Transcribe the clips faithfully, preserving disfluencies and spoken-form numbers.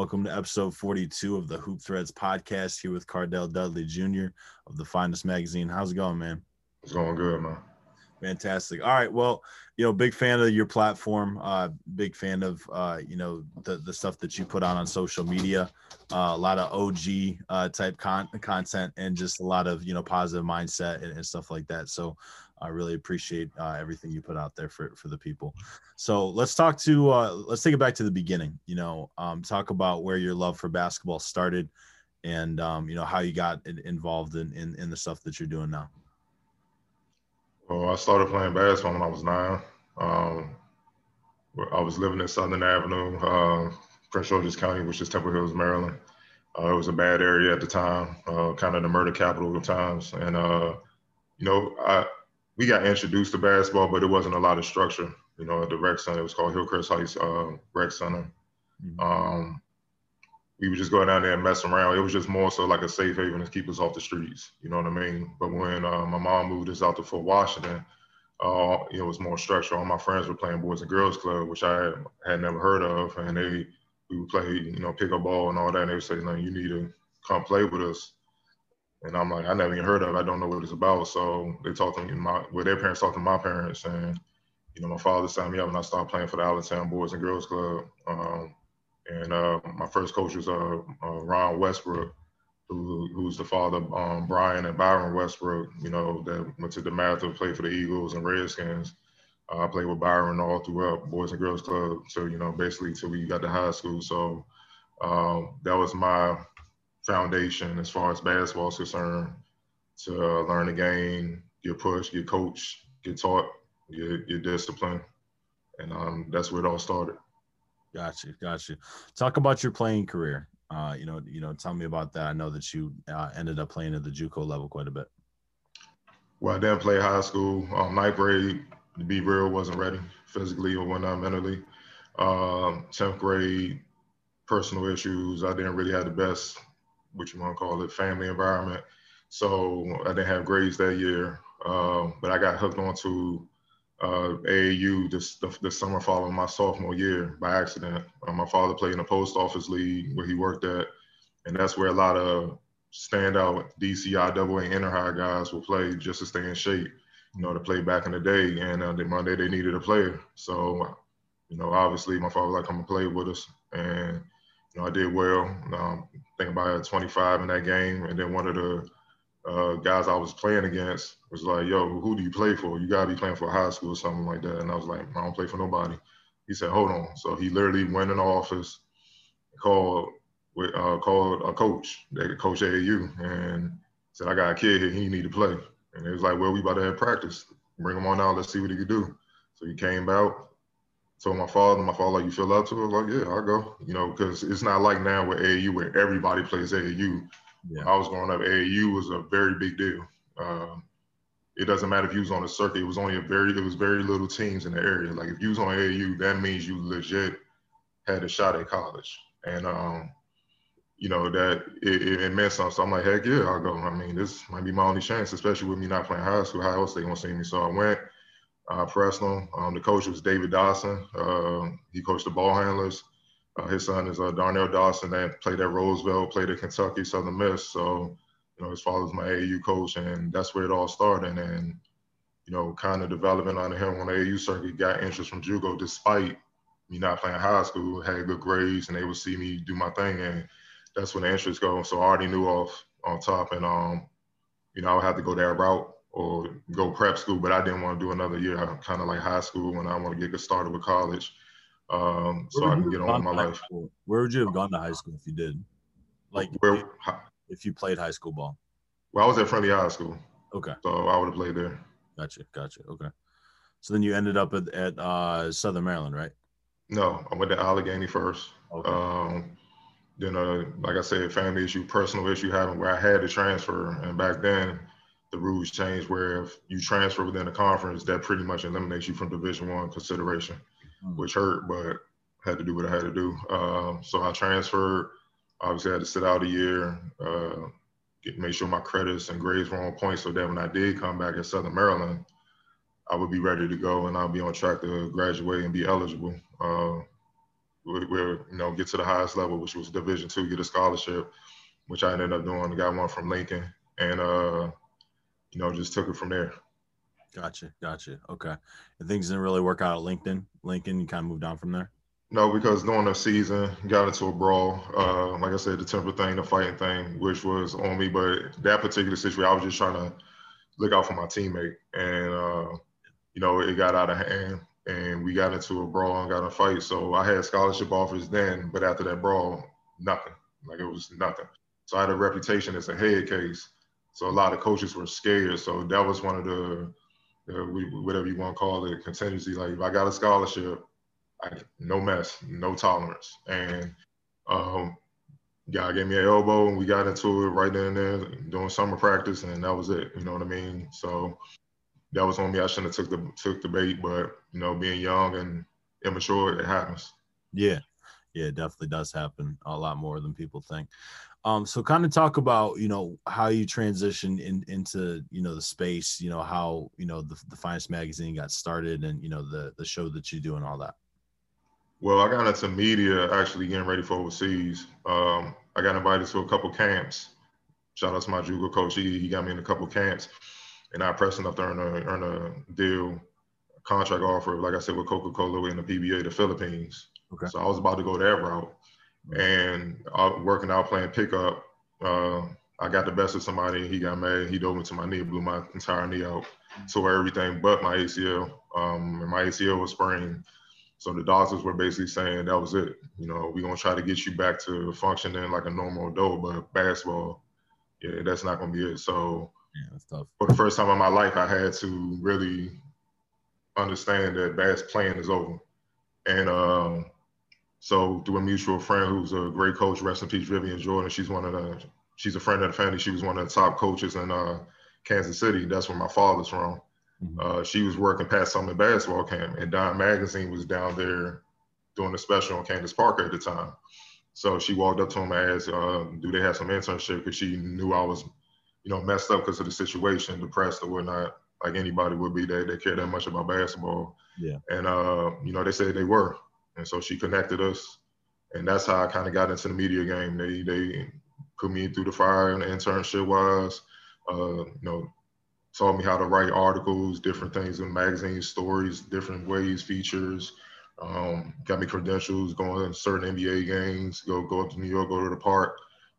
Welcome to episode forty-two of the Hoop Threads podcast, here with Cardell Dudley Junior of the Finest Magazine. How's it going, man? It's going good, man. Fantastic. All right. Well, you know, big fan of your platform, uh, big fan of, uh, you know, the, the stuff that you put on on social media, uh, a lot of O G uh, type con- content and just a lot of, you know, positive mindset and, and stuff like that. So I really appreciate uh, everything you put out there for, for the people. So let's talk to, uh, let's take it back to the beginning, you know, um, talk about where your love for basketball started and, um, you know, how you got involved in, in, in the stuff that you're doing now. Well, I started playing basketball when I was nine. Um, I was living in Southern Avenue, uh, Prince George's County, which is Temple Hills, Maryland. Uh, it was a bad area at the time, uh, kind of the murder capital of times. And, uh, you know, I, we got introduced to basketball, but it wasn't a lot of structure. You know, at the rec center, it was called Hillcrest Heights uh, Rec Center. Mm-hmm. Um, we would just go down there and mess around. It was just more so like a safe haven to keep us off the streets. You know what I mean? But when uh, my mom moved us out to Fort Washington, uh, it was more structure. All my friends were playing Boys and Girls Club, which I had never heard of. And they, we would play, you know, pick up ball and all that. And they would say, no, you need to come play with us. And I'm like, I never even heard of it. I don't know what it's about. So they talked to me, my, well, their parents talked to my parents. And, you know, my father signed me up and I started playing for the Allentown Boys and Girls Club. Um, and uh, my first coach was uh, uh, Ron Westbrook, who who's the father of um, Brian and Byron Westbrook, you know, that went to DeMatha, played for the Eagles and Redskins. I uh, played with Byron all throughout Boys and Girls Club. So, you know, basically till we got to high school. So uh, that was my foundation as far as basketball is concerned, to uh, learn the game, get pushed, get coached, get taught, get, get disciplined. And um, that's where it all started. Gotcha, gotcha. Talk about your playing career. Uh, you know, you know, tell me about that. I know that you uh, ended up playing at the JUCO level quite a bit. Well, I didn't play high school. Um, ninth grade, to be real, wasn't ready physically or whatnot, mentally. Um, tenth grade, personal issues. I didn't really have the best, what you want to call it, family environment. So I didn't have grades that year, uh, but I got hooked onto Uh, A A U this, the, the summer following my sophomore year by accident. Uh, my father played in the post office league where he worked at, and that's where a lot of standout D C I double A and inter-high guys will play just to stay in shape, you know, to play back in the day. And uh, the Monday they needed a player. So, you know, obviously my father was like, come and play with us. And, you know, I did well. Um, I think about twenty-five in that game. And then one of the Uh, guys I was playing against was like, yo, who do you play for? You got to be playing for high school or something like that. And I was like, I don't play for nobody. He said, hold on. So he literally went in the office, called uh, called a coach, that coach A A U, and said, I got a kid here. He need to play. And it was like, well, we about to have practice. Bring him on out. Let's see what he could do. So he came out, told my father. My father, like, you feel up to it? I'm like, yeah, I'll go. You know, because it's not like now with A A U where everybody plays A A U. Yeah. I was growing up, A A U was a very big deal. Uh, it doesn't matter if you was on the circuit. It was only a very, it was very little teams in the area. Like if you was on A A U, that means you legit had a shot at college. And, um, you know, that it, it, it meant something. So I'm like, heck yeah, I'll go. I mean, this might be my only chance, especially with me not playing high school. How else they gonna see me? So I went, uh, Fresno. Um, the coach was David Dawson. Uh, he coached the ball handlers. Uh, his son is uh, Darnell Dawson, that played at Roosevelt, played at Kentucky, Southern Miss. So, you know, his father's my A A U coach, and that's where it all started. And, you know, kind of developing under him on the A A U circuit, got interest from JUCO despite me not playing high school, had good grades, and they would see me do my thing. And that's when the interest goes. So I already knew off on top. And, um, you know, I would have to go that route or go prep school, but I didn't want to do another year, kind of like high school, when I want to get started with college. Um, so I can get on with my life. School? Where would you have gone to high school if you did? Like Where, if you played high school ball? Well, I was at Friendly High School. Okay. So I would have played there. Gotcha. Gotcha. Okay. So then you ended up at, at uh, Southern Maryland, right? No, I went to Allegheny first. Okay. Um, then, uh, like I said, family issue, personal issue happened where I had to transfer. And back then the rules changed where if you transfer within a conference, that pretty much eliminates you from Division One consideration. Which hurt, but had to do what I had to do. Uh, so I transferred. Obviously, I had to sit out a year, uh, get, make sure my credits and grades were on point so that when I did come back at Southern Maryland, I would be ready to go and I'll be on track to graduate and be eligible. Uh, where, you know, get to the highest level, which was Division two, get a scholarship, which I ended up doing. I got one from Lincoln, and uh, you know, just took it from there. Gotcha, gotcha. Okay, and things didn't really work out at Lincoln. Lincoln, you kind of moved on from there. No, because during the season, got into a brawl. Uh, like I said, the temper thing, the fighting thing, which was on me. But that particular situation, I was just trying to look out for my teammate, and uh, you know, it got out of hand. And we got into a brawl and got in a fight. So I had scholarship offers then, but after that brawl, nothing. Like, it was nothing. So I had a reputation as a head case. So a lot of coaches were scared. So that was one of the, the whatever you want to call it, contingency. Like, if I got a scholarship, I, no mess, no tolerance. And um, God gave me an elbow, and we got into it right then and there doing summer practice, and that was it. You know what I mean? So that was on me. I shouldn't have took the took the bait, but, you know, being young and immature, it happens. Yeah, yeah, it definitely does happen a lot more than people think. Um, so kind of talk about, you know, how you transitioned in, into, you know, the space, you know, how, you know, the, the Finest Magazine got started and, you know, the, the show that you do and all that. Well, I got into media actually getting ready for overseas. Um, I got invited to a couple camps. Shout out to my JUCO coach. He, he got me in a couple camps. And I pressed enough to earn a, earn a deal, a contract offer, like I said, with Coca-Cola in the P B A, the Philippines. Okay. So I was about to go that route. And I, working out, playing pickup, uh, I got the best of somebody. He got mad. He dove into my knee, blew my entire knee out, tore everything but my A C L. Um, and my A C L was sprained. So the doctors were basically saying that was it. You know, we're going to try to get you back to functioning like a normal adult, but basketball, yeah, that's not going to be it. So yeah, that's tough. For the first time in my life, I had to really understand that bass playing is over. And um, so through a mutual friend who's a great coach, rest in peace, Vivian Jordan, she's one of the, she's a friend of the family. She was one of the top coaches in uh, Kansas City. That's where my father's from. Uh, she was working past summer basketball camp, and Dime Magazine was down there doing a special on Candace Parker at the time. So she walked up to him and asked, uh, do they have some internship? Because she knew I was, you know, messed up because of the situation, depressed or whatnot, like anybody would be. They, they care that much about basketball. Yeah. And, uh, you know, they said they were. And so she connected us. And that's how I kind of got into the media game. They, they put me through the fire and the internship-wise, uh, you know, taught me how to write articles, different things in magazines, stories, different ways, features. Um, got me credentials, going to certain N B A games, go go up to New York, go to the park.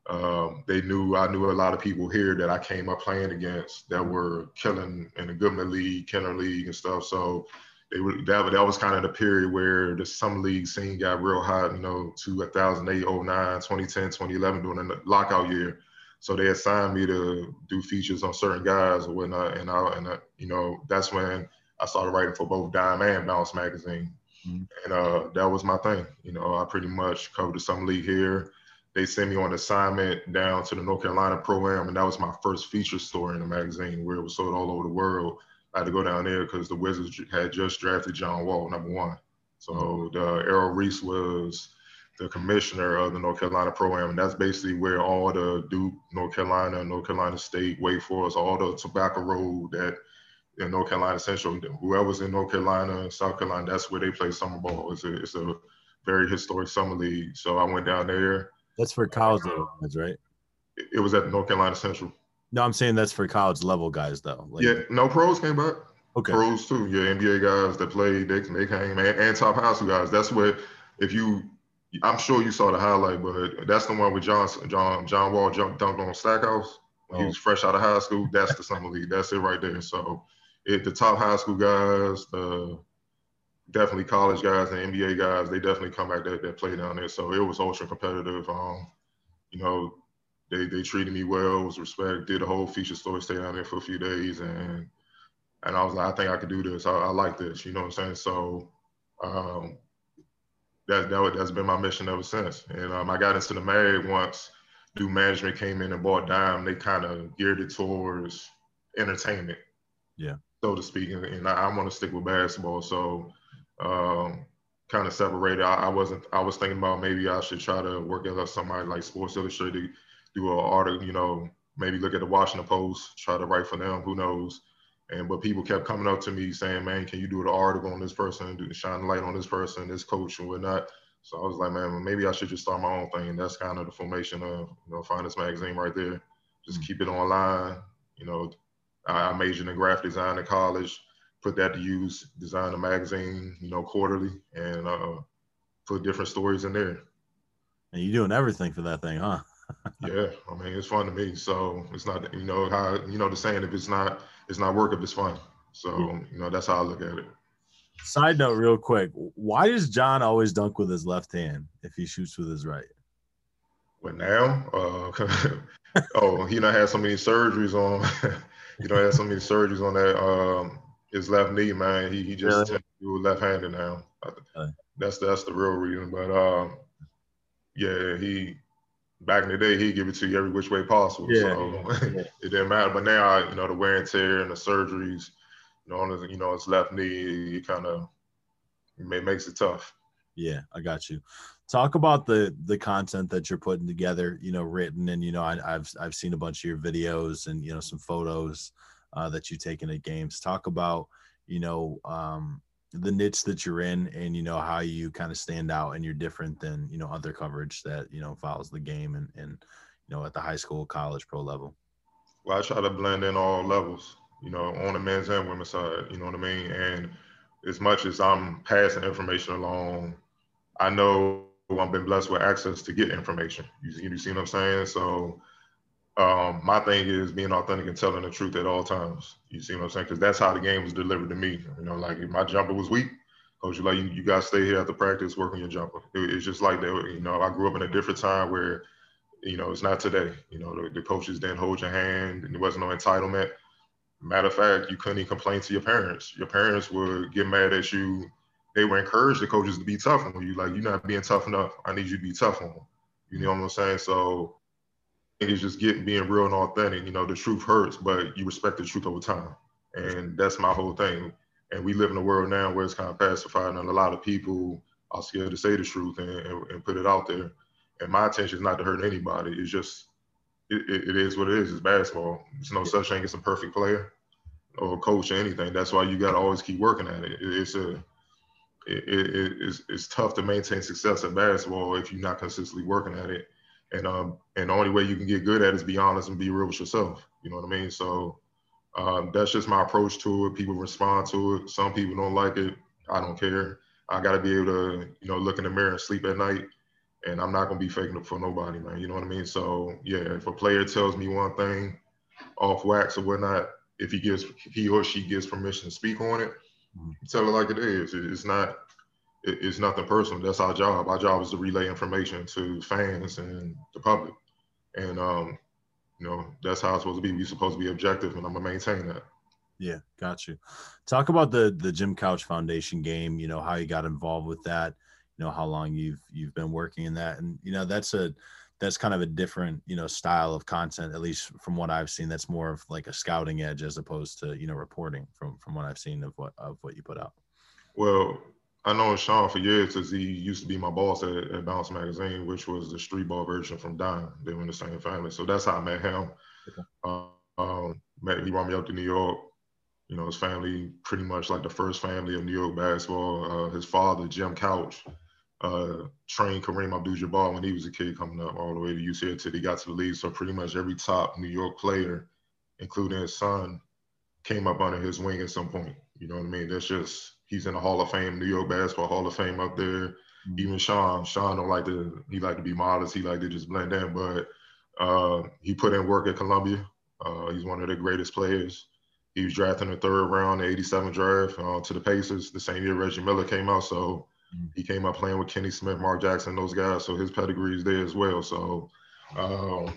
Um, they knew, I knew a lot of people here that I came up playing against that were killing in the Goodman League, Kenner League and stuff. So they were, that, that was kind of the period where the summer league scene got real hot, you know, to two thousand eight, oh nine, twenty ten, twenty eleven, during the lockout year. So they assigned me to do features on certain guys or whatnot, and I, and I, you know, that's when I started writing for both Dime and Bounce Magazine, mm-hmm. and uh, that was my thing. You know, I pretty much covered the summer league here. They sent me on assignment down to the North Carolina Pro-Am, and that was my first feature story in the magazine, where it was sold all over the world. I had to go down there because the Wizards had just drafted John Wall, number one. So mm-hmm. the Errol Reese was the commissioner of the North Carolina Pro-Am, and that's basically where all the Duke, North Carolina, North Carolina State, Wake Forest, all the Tobacco Road that in North Carolina Central, whoever's in North Carolina, South Carolina, that's where they play summer ball. It's a, it's a very historic summer league. So I went down there. That's for college level guys, right? It was at North Carolina Central. No, I'm saying that's for college level guys, though. Like, yeah, no, pros came back. Okay. Pros, too. Yeah, N B A guys that played, they, they came, and, and top high school guys. That's where, if you – I'm sure you saw the highlight, but that's the one with John John John Wall jumped dunked on Stackhouse. When oh. He was fresh out of high school. That's the summer league. That's it right there. So, it, the top high school guys, the definitely college guys and N B A guys, they definitely come back that that play down there. So it was ultra competitive. Um, you know, they they treated me well, was respect. Did a whole feature story, stayed down there for a few days, and and I was like, I think I could do this. I, I like this. You know what I'm saying? So. Um, That, that, that's been my mission ever since. And um, I got into the mag once new management came in and bought Dime. They kind of geared it towards entertainment, yeah, so to speak. And, and I, I want to stick with basketball. So um, kind of separated. I, I wasn't, I was thinking about maybe I should try to work at somebody like Sports Illustrated, do an article, you know, maybe look at the Washington Post, try to write for them, who knows. And but people kept coming up to me saying, man, can you do an article on this person, do shine the light on this person, this coach and whatnot. So I was like, man, maybe I should just start my own thing. And that's kind of the formation of, you know, Finest Magazine right there. Just mm-hmm. keep it online. You know, I, I majored in graphic design in college, put that to use, designed a magazine, you know, quarterly, and uh, put different stories in there. And you're doing everything for that thing, huh? Yeah, I mean, it's fun to me. So it's not, you know, how, you know, the saying, if it's not, it's not work, if it's fun. So, you know, that's how I look at it. Side note real quick. Why does John always dunk with his left hand if he shoots with his right? Well, now, uh, oh, he done had so many surgeries on, he done had so many surgeries on that, um, his left knee, man. He, he just really? tends to do left-handed now. Okay. That's, that's the real reason. But, um, yeah, he, back in the day, he'd give it to you every which way possible. Yeah, so yeah. It didn't matter. But now, you know, the wear and tear and the surgeries, you know, on his, you know, his left knee, it kind of it makes it tough. Yeah, I got you. Talk about the the content that you're putting together, you know, written. And, you know, I, I've I've seen a bunch of your videos and, you know, some photos uh, that you've taken at games. Talk about, you know, um, the niche that you're in and, you know, how you kind of stand out and you're different than, you know, other coverage that, you know, follows the game and, and, you know, at the high school, college, pro level. Well, I try to blend in all levels, you know, on the men's and women's side, you know what I mean? And as much as I'm passing information along, I know I've been blessed with access to get information. You, you see what I'm saying? So um, my thing is being authentic and telling the truth at all times. You see what I'm saying? Because that's how the game was delivered to me. You know, like if my jumper was weak, coach was like, you, you got to stay here after practice, work on your jumper. It, it's just like that. You know, I grew up in a different time where, you know, it's not today. You know, the, the coaches didn't hold your hand and there wasn't no entitlement. Matter of fact, you couldn't even complain to your parents. Your parents would get mad at you. They would encourage the coaches to be tough on you. Like, you're not being tough enough. I need you to be tough on them. You know what I'm saying? So I think it's just getting, being real and authentic. You know, the truth hurts, but you respect the truth over time. And that's my whole thing. And we live in a world now where it's kind of pacified, and a lot of people are scared to say the truth and, and, and put it out there. And my intention is not to hurt anybody. It's just, it, it, it is what it is. It's basketball. There's no such thing as a perfect player or coach or anything. That's why you got to always keep working at it. it it's a, It, it, it's, it's tough to maintain success at basketball if you're not consistently working at it. And um, and the only way you can get good at it is be honest and be real with yourself. You know what I mean? So um, that's just my approach to it. People respond to it. Some people don't like it. I don't care. I got to be able to, you know, look in the mirror and sleep at night. And I'm not going to be faking it for nobody, man. You know what I mean? So, yeah, if a player tells me one thing off wax or whatnot, if he gives, he or she gives permission to speak on it, tell it like it is. It's not, it's nothing personal. That's our job. Our job is to relay information to fans and the public. And, um, you know, that's how it's supposed to be. We're supposed to be objective, and I'm going to maintain that. Yeah, got you. Talk about the the Jim Couch Foundation game, you know, how you got involved with that, you know, how long you've you've been working in that. And, you know, that's a that's kind of a different, you know, style of content, at least from what I've seen. That's more of like a scouting edge as opposed to, you know, reporting from, from what I've seen of what, of what you put out. Well, I know Sean for years, because he used to be my boss at, at Bounce Magazine, which was the street ball version from Dime. They were in the same family. So that's how I met him. Okay. Um, um, met, he brought me up to New York. You know, his family, pretty much like the first family of New York basketball. Uh, his father, Jim Couch, Uh, trained Kareem Abdul-Jabbar when he was a kid coming up, all the way to U C L A till he got to the league. So pretty much every top New York player, including his son, came up under his wing at some point. You know what I mean? That's just, he's in the Hall of Fame, New York Basketball Hall of Fame up there. Mm-hmm. Even Sean, Sean don't like to, he like to be modest. He like to just blend in, but uh, he put in work at Columbia. Uh, he's one of the greatest players. He was drafted in the third round, the eighty-seven draft uh, to the Pacers, the same year Reggie Miller came out. So he came up playing with Kenny Smith, Mark Jackson, those guys. So his pedigree is there as well. So um,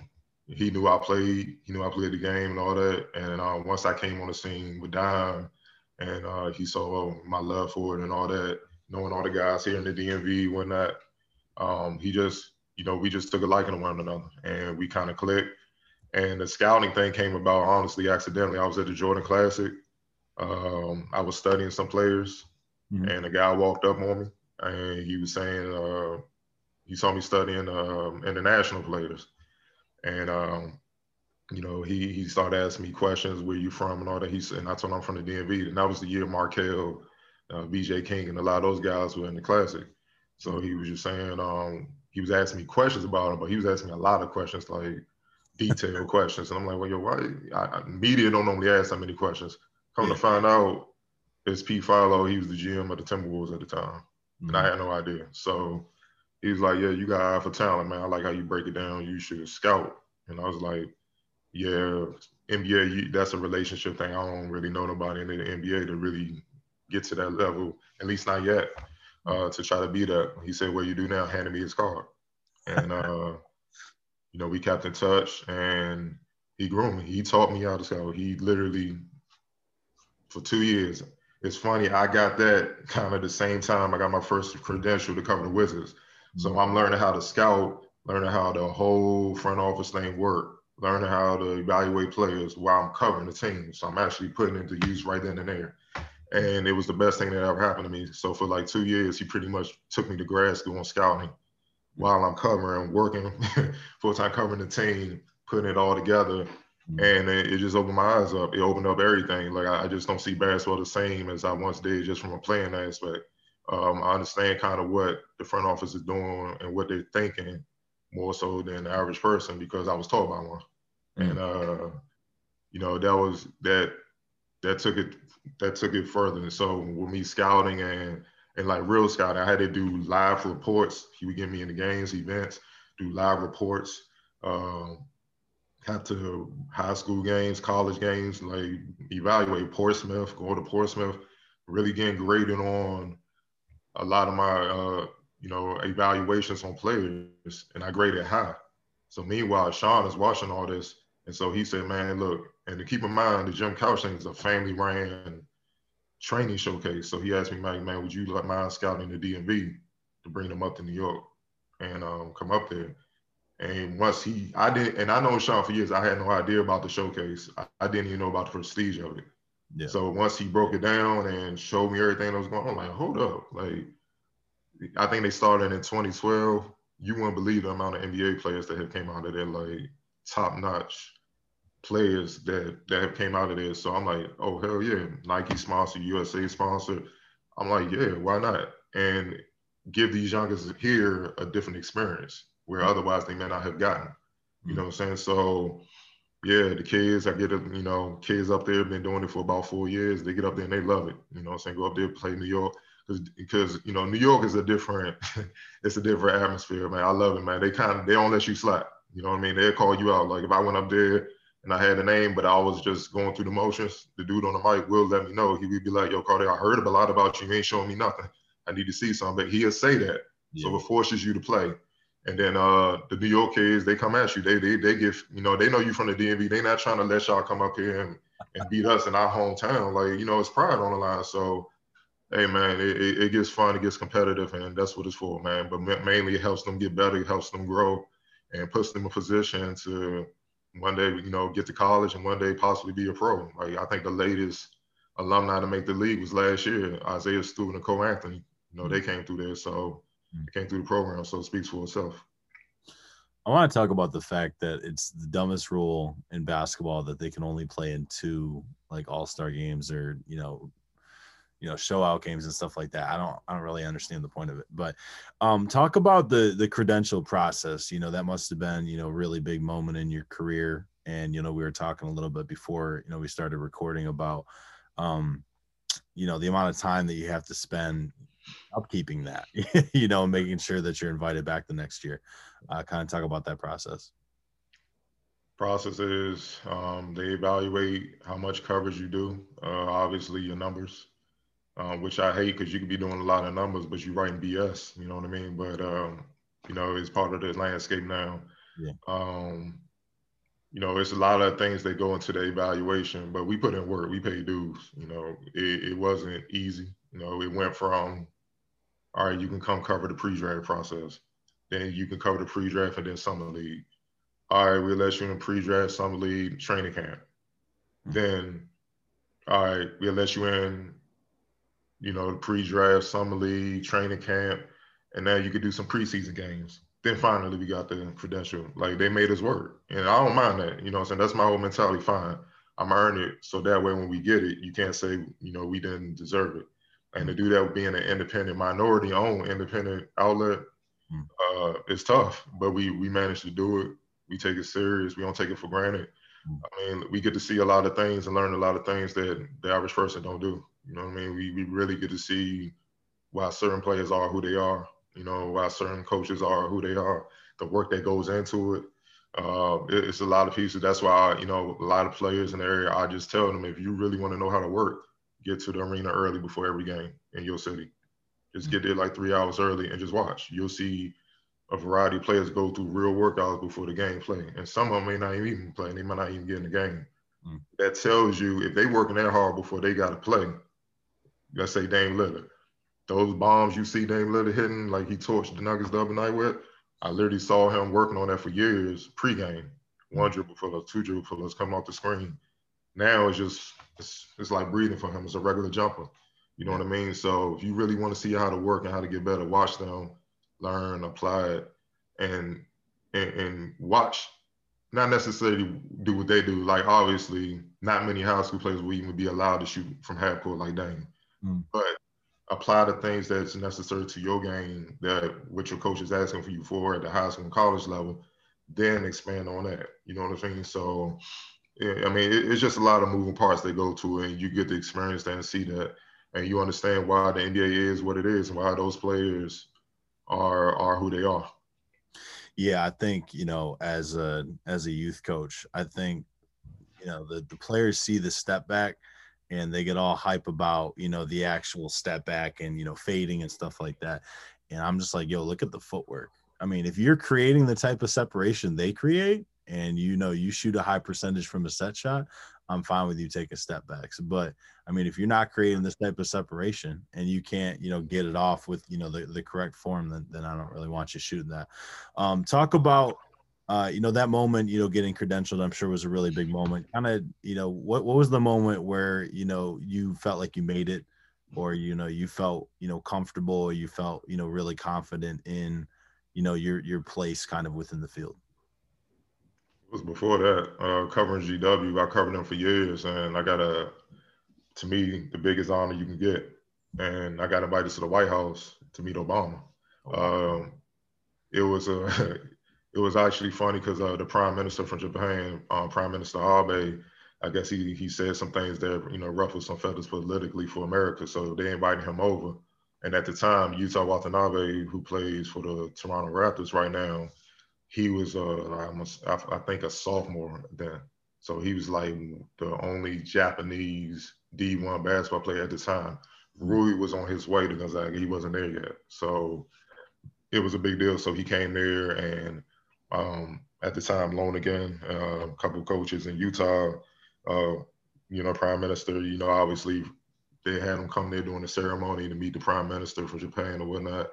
he knew I played. He knew I played the game and all that. And uh, once I came on the scene with Dime, and uh, he saw uh, my love for it and all that, knowing all the guys here in the D M V, whatnot, um, he just, you know, we just took a liking to one another. And we kind of clicked. And the scouting thing came about, honestly, accidentally. I was at the Jordan Classic. Um, I was studying some players. Mm-hmm. And a guy walked up on me. And he was saying, uh, he saw me studying uh, international players. And, um, you know, he he started asking me questions, where you from and all that. He said, and I told him I'm from the D M V. And that was the year Markell, uh, B J King, and a lot of those guys were in the Classic. So he was just saying, um, he was asking me questions about him, but he was asking me a lot of questions, like detailed questions. And I'm like, well, yo, why? I, I, media don't normally ask that many questions. Come to find out, it's Pete Farlow. He was the G M of the Timberwolves at the time, mm-hmm. and I had no idea. So he was like, yeah, you got eye for talent, man. I like how you break it down. You should scout. And I was like, yeah, N B A, you, that's a relationship thing. I don't really know nobody in the N B A to really get to that level, at least not yet, uh, to try to be that. He said, well, you do now, handed me his card. And, uh, you know, we kept in touch, and he grew me. He taught me how to scout. He literally, for two years, it's funny, I got that kind of the same time I got my first credential to cover the Wizards. So I'm learning how to scout, learning how the whole front office thing work, learning how to evaluate players while I'm covering the team. So I'm actually putting it to use right then and there. And it was the best thing that ever happened to me. So for like two years, he pretty much took me to grad school on scouting while I'm covering, working full-time covering the team, putting it all together. And it just opened my eyes up. It opened up everything. Like, I just don't see basketball the same as I once did, just from a playing aspect. Um, I understand kind of what the front office is doing and what they're thinking more so than the average person, because I was taught by one. Mm-hmm. And, uh, you know, that was that that took it that took it further. And so with me scouting and, and like real scouting, I had to do live reports. He would get me in the games, events, do live reports. Um, Have to high school games, college games, like evaluate Portsmouth, go to Portsmouth, really getting graded on a lot of my, uh, you know, evaluations on players, and I graded high. So meanwhile, Sean is watching all this, and so he said, man, look, and to keep in mind, the Jim Couch thing is a family-ran training showcase. So he asked me, man, man, would you like mind scouting the D M V to bring them up to New York and um, come up there? And once he, I did, and I know Sean for years, I had no idea about the showcase. I, I didn't even know about the prestige of it. Yeah. So once he broke it down and showed me everything that was going on, I'm like, hold up. Like, I think they started in twenty twelve. You wouldn't believe the amount of N B A players that have came out of there, like top-notch players that, that have came out of there. So I'm like, oh, hell yeah. Nike sponsor, U S A sponsor. I'm like, yeah, why not? And give these youngsters here a different experience, where otherwise they may not have gotten, you know what I'm saying? So yeah, the kids, I get, you know, kids up there have been doing it for about four years. They get up there and they love it, you know what I'm saying? Go up there, play New York, because, you know, New York is a different, it's a different atmosphere, man. I love it, man. They kind of, they don't let you slack, you know what I mean? They'll call you out. Like if I went up there and I had a name, but I was just going through the motions, the dude on the mic will let me know. He would be like, yo, Cardell, I heard a lot about you. You ain't showing me nothing. I need to see something. But he'll say that. Yeah. So it forces you to play. And then uh, the New York kids, they come at you. They they they give, you know, they know you from the D M V. They not trying to let y'all come up here and, and beat us in our hometown. Like, you know, it's pride on the line. So, hey, man, it, it gets fun. It gets competitive, and that's what it's for, man. But mainly it helps them get better. It helps them grow and puts them in position to one day, you know, get to college and one day possibly be a pro. Like, I think the latest alumni to make the league was last year, Isaiah Stewart and Cole Anthony. You know, they came through there, so it came through the program, so it speaks for itself. I want to talk about the fact that it's the dumbest rule in basketball that they can only play in two, like, all-star games or, you know, you know, show-out games and stuff like that. I don't, I don't really understand the point of it. But um, talk about the the credential process. You know, that must have been, you know, a really big moment in your career. And, you know, we were talking a little bit before, you know, we started recording about, um, you know, the amount of time that you have to spend upkeeping that, you know, making sure that you're invited back the next year. Uh, kind of talk about that process. Process is um, they evaluate how much coverage you do, uh, obviously your numbers, uh, which I hate because you could be doing a lot of numbers, but you're writing B S, you know what I mean? But, um, you know, it's part of the landscape now. Yeah. Um, you know, it's a lot of things that go into the evaluation, but we put in work, we pay dues, you know, it, it wasn't easy. You know, it went from, all right, you can come cover the pre-draft process. Then you can cover the pre-draft and then summer league. All right, we'll let you in pre-draft, summer league, training camp. Then, all right, we'll let you in, you know, the pre-draft, summer league, training camp, and now you could do some preseason games. Then finally we got the credential. Like, they made us work. And I don't mind that, you know what I'm saying? That's my whole mentality, fine. I'm earning it, so that way when we get it, you can't say, you know, we didn't deserve it. And to do that with being an independent, minority-owned independent outlet uh, is tough, but we we managed to do it. We take it serious. We don't take it for granted. I mean, we get to see a lot of things and learn a lot of things that the average person don't do. You know what I mean? We, we really get to see why certain players are who they are, you know, why certain coaches are who they are, the work that goes into it. Uh, it it's a lot of pieces. That's why, you know, a lot of players in the area, I just tell them, if you really want to know how to work, get to the arena early before every game in your city. Just get there like three hours early and just watch. You'll see a variety of players go through real workouts before the game play. And some of them may not even play. They might not even get in the game. Mm. That tells you if they working that hard before they got to play, let's say Dame Lillard. Those bombs you see Dame Lillard hitting, like he torched the Nuggets the other night with, I literally saw him working on that for years pregame. One dribble for those, two dribble for those, come off the screen. Now it's just, it's, it's like breathing for him. It's a regular jumper. You know what I mean? So if you really want to see how to work and how to get better, watch them. Learn, apply it, and, and and watch. Not necessarily do what they do. Like, obviously, not many high school players will even be allowed to shoot from half court like Dame. Mm. But apply the things that's necessary to your game, that what your coach is asking for you for at the high school and college level, then expand on that. You know what I mean? So, I mean, it, it's just a lot of moving parts that go to it, and you get to experience that and see that, and you understand why the N B A is what it is and why those players are are who they are. Yeah, I think, you know, as a as a youth coach, I think, you know, the, the players see the step back and they get all hype about, you know, the actual step back and, you know, fading and stuff like that. And I'm just like, yo, look at the footwork. I mean, if you're creating the type of separation they create and, you know, you shoot a high percentage from a set shot, I'm fine with you taking step backs. But I mean, if you're not creating this type of separation and you can't, you know, get it off with, you know, the, the correct form, then, then I don't really want you shooting that. Um, talk about, uh, you know, that moment, you know, getting credentialed, I'm sure was a really big moment. Kind of, you know, what, what was the moment where, you know, you felt like you made it, or, you know, you felt, you know, comfortable, or you felt, you know, really confident in, you know, your, your place kind of within the field? Was before that, uh, covering G W, I covered them for years, and I got a, to me, the biggest honor you can get. And I got invited to the White House to meet Obama. Um, it was a, it was actually funny because uh, the Prime Minister from Japan, um, Prime Minister Abe, I guess he he said some things that, you know, ruffled some feathers politically for America. So they invited him over, and at the time, Yuta Watanabe, who plays for the Toronto Raptors right now, he was, uh, almost, I, I think, a sophomore then. So he was like the only Japanese D one basketball player at the time. Rui was on his way to Gonzaga. He wasn't there yet. So it was a big deal. So he came there, and um, at the time, loan again, uh, a couple of coaches in Utah, uh, you know, Prime Minister, you know, obviously they had him come there during the ceremony to meet the Prime Minister from Japan or whatnot.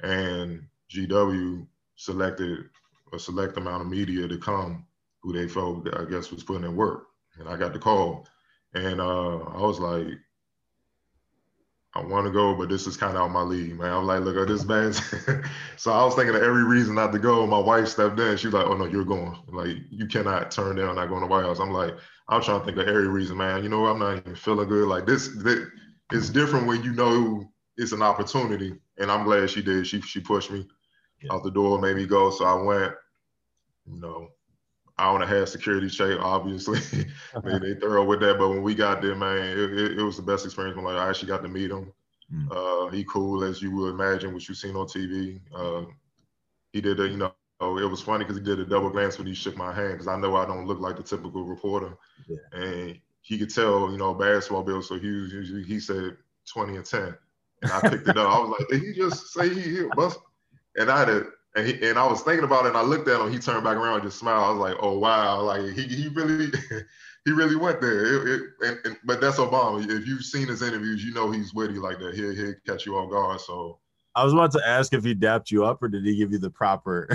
And G W selected a select amount of media to come who they felt, I guess, was putting in work. And I got the call. And uh, I was like, I want to go, but this is kind of out my league, man. I'm like, look at this, man. So I was thinking of every reason not to go. My wife stepped in. She's like, oh, no, you're going. Like, you cannot turn down not going to White House. I'm like, I'm trying to think of every reason, man. You know, I'm not even feeling good. Like, this, this it's different when you know it's an opportunity. And I'm glad she did. She, she pushed me yeah. out the door, made me go. So I went. You know, hour and a half security check, obviously. they, they thorough with that. But when we got there, man, it, it, it was the best experience. When, like, I actually got to meet him. Mm. Uh, he cool, as you would imagine, what you've seen on T V. Uh, he did a, you know, it was funny because he did a double glance when he shook my hand, because I know I don't look like the typical reporter. Yeah. And he could tell, you know, basketball bill. So he, he said twenty and ten. And I picked it up. I was like, did he just say he hit bust? And I did. And, he, and I was thinking about it, and I looked at him. He turned back around and just smiled. I was like, "Oh wow!" Like he he really he really went there. It, it, and, and, but that's Obama. If you've seen his interviews, you know he's witty like that. He'll he'll catch you off guard. So I was about to ask if he dapped you up, or did he give you the proper,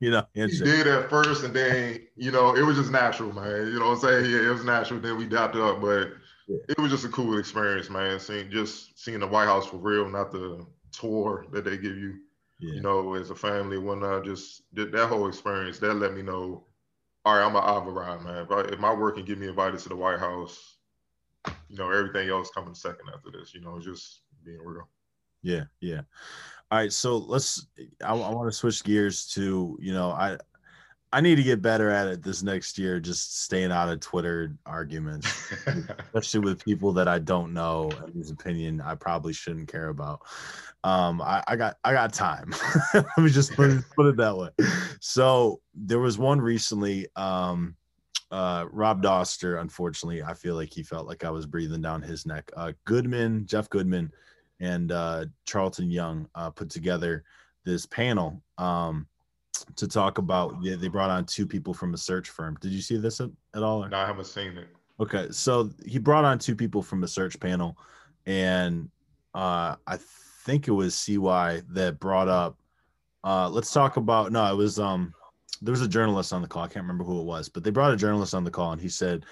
you know, handshake? He did at first, and then, you know, it was just natural, man. You know what I'm saying? Yeah, it was natural. Then we dapped up, but yeah. It was just a cool experience, man. Seeing just seeing the White House for real, not the tour that they give you. Yeah. You know, as a family, when I just did that whole experience, that let me know, all right, I'm an Alvarado, man. If, I, if my work can get me invited to the White House, you know, everything else coming second after this, you know, just being real. Yeah, yeah. All right, so let's – I, I want to switch gears to, you know, I I need to get better at it this next year, just staying out of Twitter arguments, especially with people that I don't know and whose opinion I probably shouldn't care about. Um, I, I got I got time. Let me just put it, put it that way. So there was one recently um, – Uh, Rob Doster, unfortunately, I feel like he felt like I was breathing down his neck. Uh, Goodman, Jeff Goodman, and uh, Charlton Young uh, put together this panel um, to talk about. They, they brought on two people from a search firm. Did you see this at, at all? Or? No, I haven't seen it. Okay, so he brought on two people from a search panel, and uh, I think it was C Y that brought up. Uh, let's talk about. No, it was. Um, There was a journalist on the call. I can't remember who it was, but they brought a journalist on the call, and he said,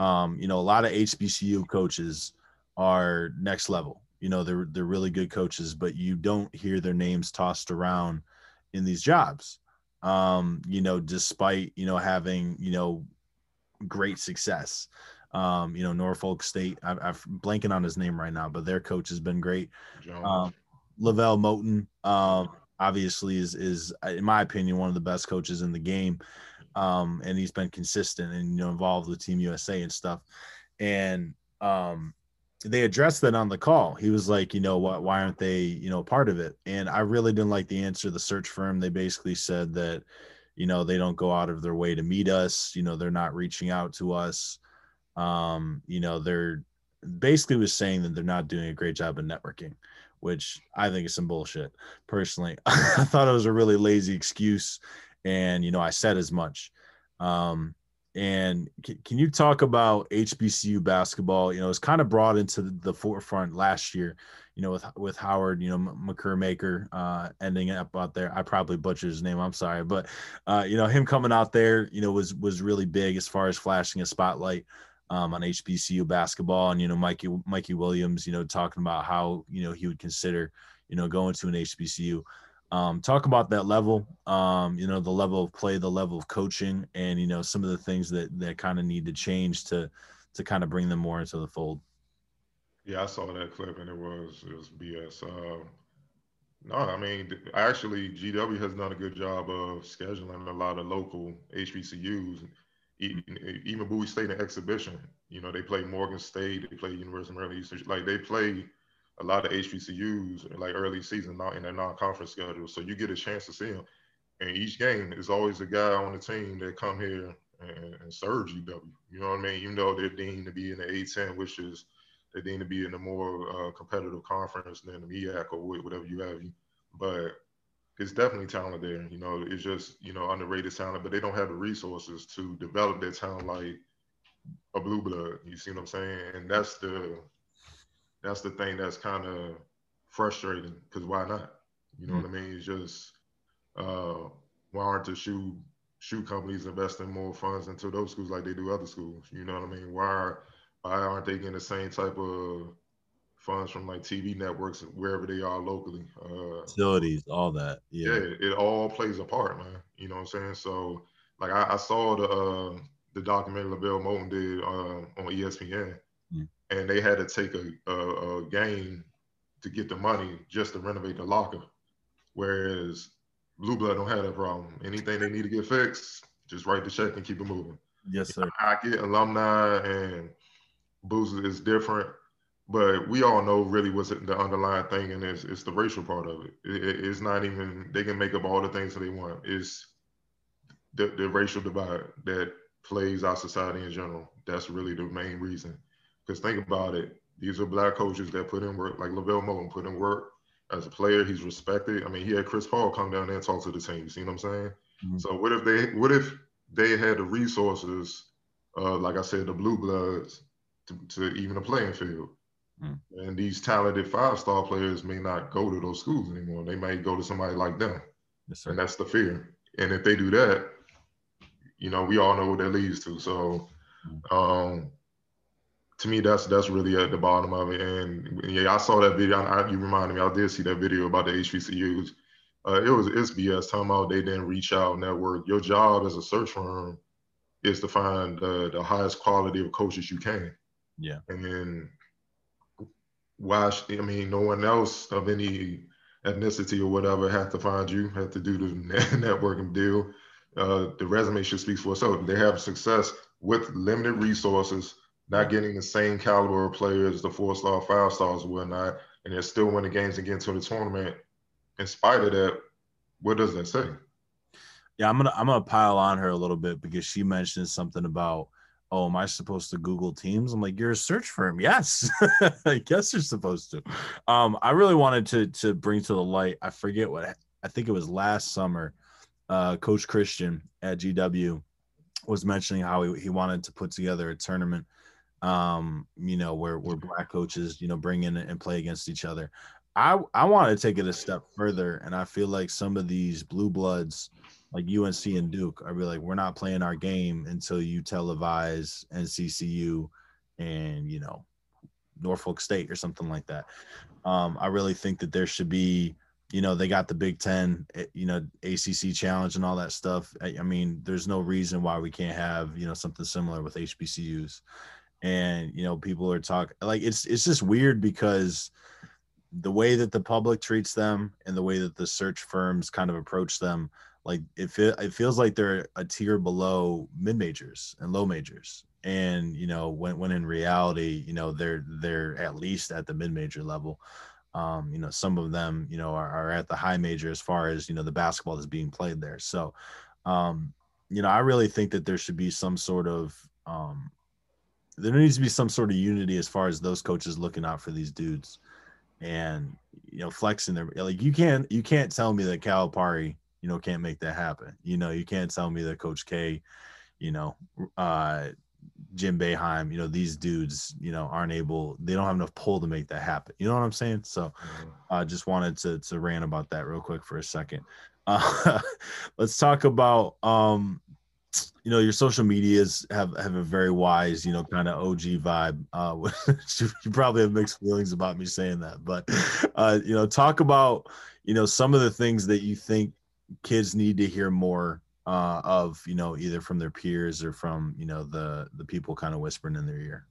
um, you know, a lot of H B C U coaches are next level. You know, they're they're really good coaches, but you don't hear their names tossed around in these jobs, um, you know, despite, you know, having, you know, great success. Um, you know, Norfolk State, I, I'm blanking on his name right now, but their coach has been great. Um, Lavelle Moten. Um, obviously is, is, in my opinion, one of the best coaches in the game. Um, and he's been consistent and, you know, involved with Team U S A and stuff. And um, they addressed that on the call. He was like, you know, why, why aren't they, you know, part of it? And I really didn't like the answer. The search firm, they basically said that, you know, they don't go out of their way to meet us. You know, they're not reaching out to us. Um, you know, they're basically was saying that they're not doing a great job of networking, which I think is some bullshit. Personally, I thought it was a really lazy excuse. And, you know, I said as much. Um, and c- can you talk about H B C U basketball? You know, it's kind of brought into the, the forefront last year, you know, with, with Howard, you know, McCurmaker uh, ending up out there. I probably butchered his name. I'm sorry. But, uh, you know, him coming out there, you know, was, was really big as far as flashing a spotlight Um, on H B C U basketball. And, you know, Mikey, Mikey Williams, you know, talking about how, you know, he would consider, you know, going to an H B C U. Um, talk about that level, um, you know, the level of play, the level of coaching, and, you know, some of the things that, that kind of need to change to, to kind of bring them more into the fold. Yeah, I saw that clip and it was, it was B S. Uh, no, I mean, actually G W has done a good job of scheduling a lot of local H B C Us. Even Bowie State in exhibition, you know, they play Morgan State, they play University of Maryland Eastern, like they play a lot of H B C Us in like early season, not in their non-conference schedule. So you get a chance to see them. And each game is always a guy on the team that come here and, and serve G W. You know what I mean? You know, they're deemed to be in the A ten, which is they're deemed to be in a more uh, competitive conference than the MEAC or whatever you have. But it's definitely talent there, you know, it's just, you know, underrated talent, but they don't have the resources to develop their talent like a blue blood, you see what I'm saying? And that's the, that's the thing that's kind of frustrating, because why not? You know mm-hmm. what I mean? It's just, uh, why aren't the shoe, shoe companies investing more funds into those schools like they do other schools? You know what I mean? Why, why aren't they getting the same type of funds from like T V networks, wherever they are locally, uh, facilities, all that. Yeah. yeah, it all plays a part, man. You know what I'm saying? So, like, I, I saw the uh, the documentary Lavelle Moten did uh, on E S P N, mm. and they had to take a, a, a game to get the money just to renovate the locker. Whereas Blue Blood don't have that problem. Anything they need to get fixed, just write the check and keep it moving. Yes, sir. I, I get alumni and boosters is different. But we all know really what's the underlying thing, and it's, it's the racial part of it. it. It's not even, they can make up all the things that they want. It's the, the racial divide that plagues our society in general. That's really the main reason. Because think about it. These are black coaches that put in work, like Lavelle Moten put in work. As a player, he's respected. I mean, he had Chris Paul come down there and talk to the team. You see what I'm saying? Mm-hmm. So what if they, what if they had the resources, uh, like I said, the Blue Bloods, to, to even a playing field? Mm. And these talented five-star players may not go to those schools anymore. They might go to somebody like them. Yes, sir. And that's the fear. And if they do that, you know, we all know what that leads to. So, um, to me, that's that's really at the bottom of it. And, yeah, I saw that video. I, I, you reminded me. I did see that video about the H B C Us. Uh, it was it's B S. Talking about they didn't reach out, network. Your job as a search firm is to find uh, the highest quality of coaches you can. Yeah. And why, I mean, no one else of any ethnicity or whatever have to find you, have to do the networking deal. Uh, the resume should speak for itself. They have success with limited resources, not getting the same caliber of players, the four-star, five-stars, whatnot, and they're still winning games and getting to the tournament. In spite of that, what does that say? Yeah, I'm gonna I'm gonna pile on her a little bit because she mentioned something about, oh, am I supposed to Google teams? I'm like, you're a search firm. Yes. I guess you're supposed to. Um, I really wanted to to bring to the light, I forget what, I think it was last summer, uh, Coach Christian at G W was mentioning how he, he wanted to put together a tournament, um, you know, where, where black coaches, you know, bring in and play against each other. I, I want to take it a step further, and I feel like some of these blue bloods like U N C and Duke are really like, we're not playing our game until you televise N C C U and, you know, Norfolk State or something like that. Um, I really think that there should be, you know, they got the Big Ten, you know, A C C Challenge and all that stuff. I, I mean, there's no reason why we can't have, you know, something similar with H B C Us. And, you know, people are talking like, it's, it's just weird because the way that the public treats them and the way that the search firms kind of approach them, like it, fe- it feels like they're a tier below mid-majors and low majors. And, you know, when, when in reality, you know, they're, they're at least at the mid-major level. Um, you know, some of them, you know, are, are at the high major as far as, you know, the basketball that's being played there. So, um, you know, I really think that there should be some sort of, um, there needs to be some sort of unity as far as those coaches looking out for these dudes and, you know, flexing their, like, you can't, you can't tell me that Calipari, you know, can't make that happen. You know, you can't tell me that Coach K, you know, uh, Jim Boeheim, you know, these dudes, you know, aren't able, they don't have enough pull to make that happen. You know what I'm saying? So I uh, just wanted to to rant about that real quick for a second. Uh, let's talk about, um, you know, your social medias have, have a very wise, you know, kind of O G vibe. Uh, you probably have mixed feelings about me saying that, but, uh, you know, talk about, you know, some of the things that you think kids need to hear more uh, of, you know, either from their peers or from, you know, the the people kind of whispering in their ear.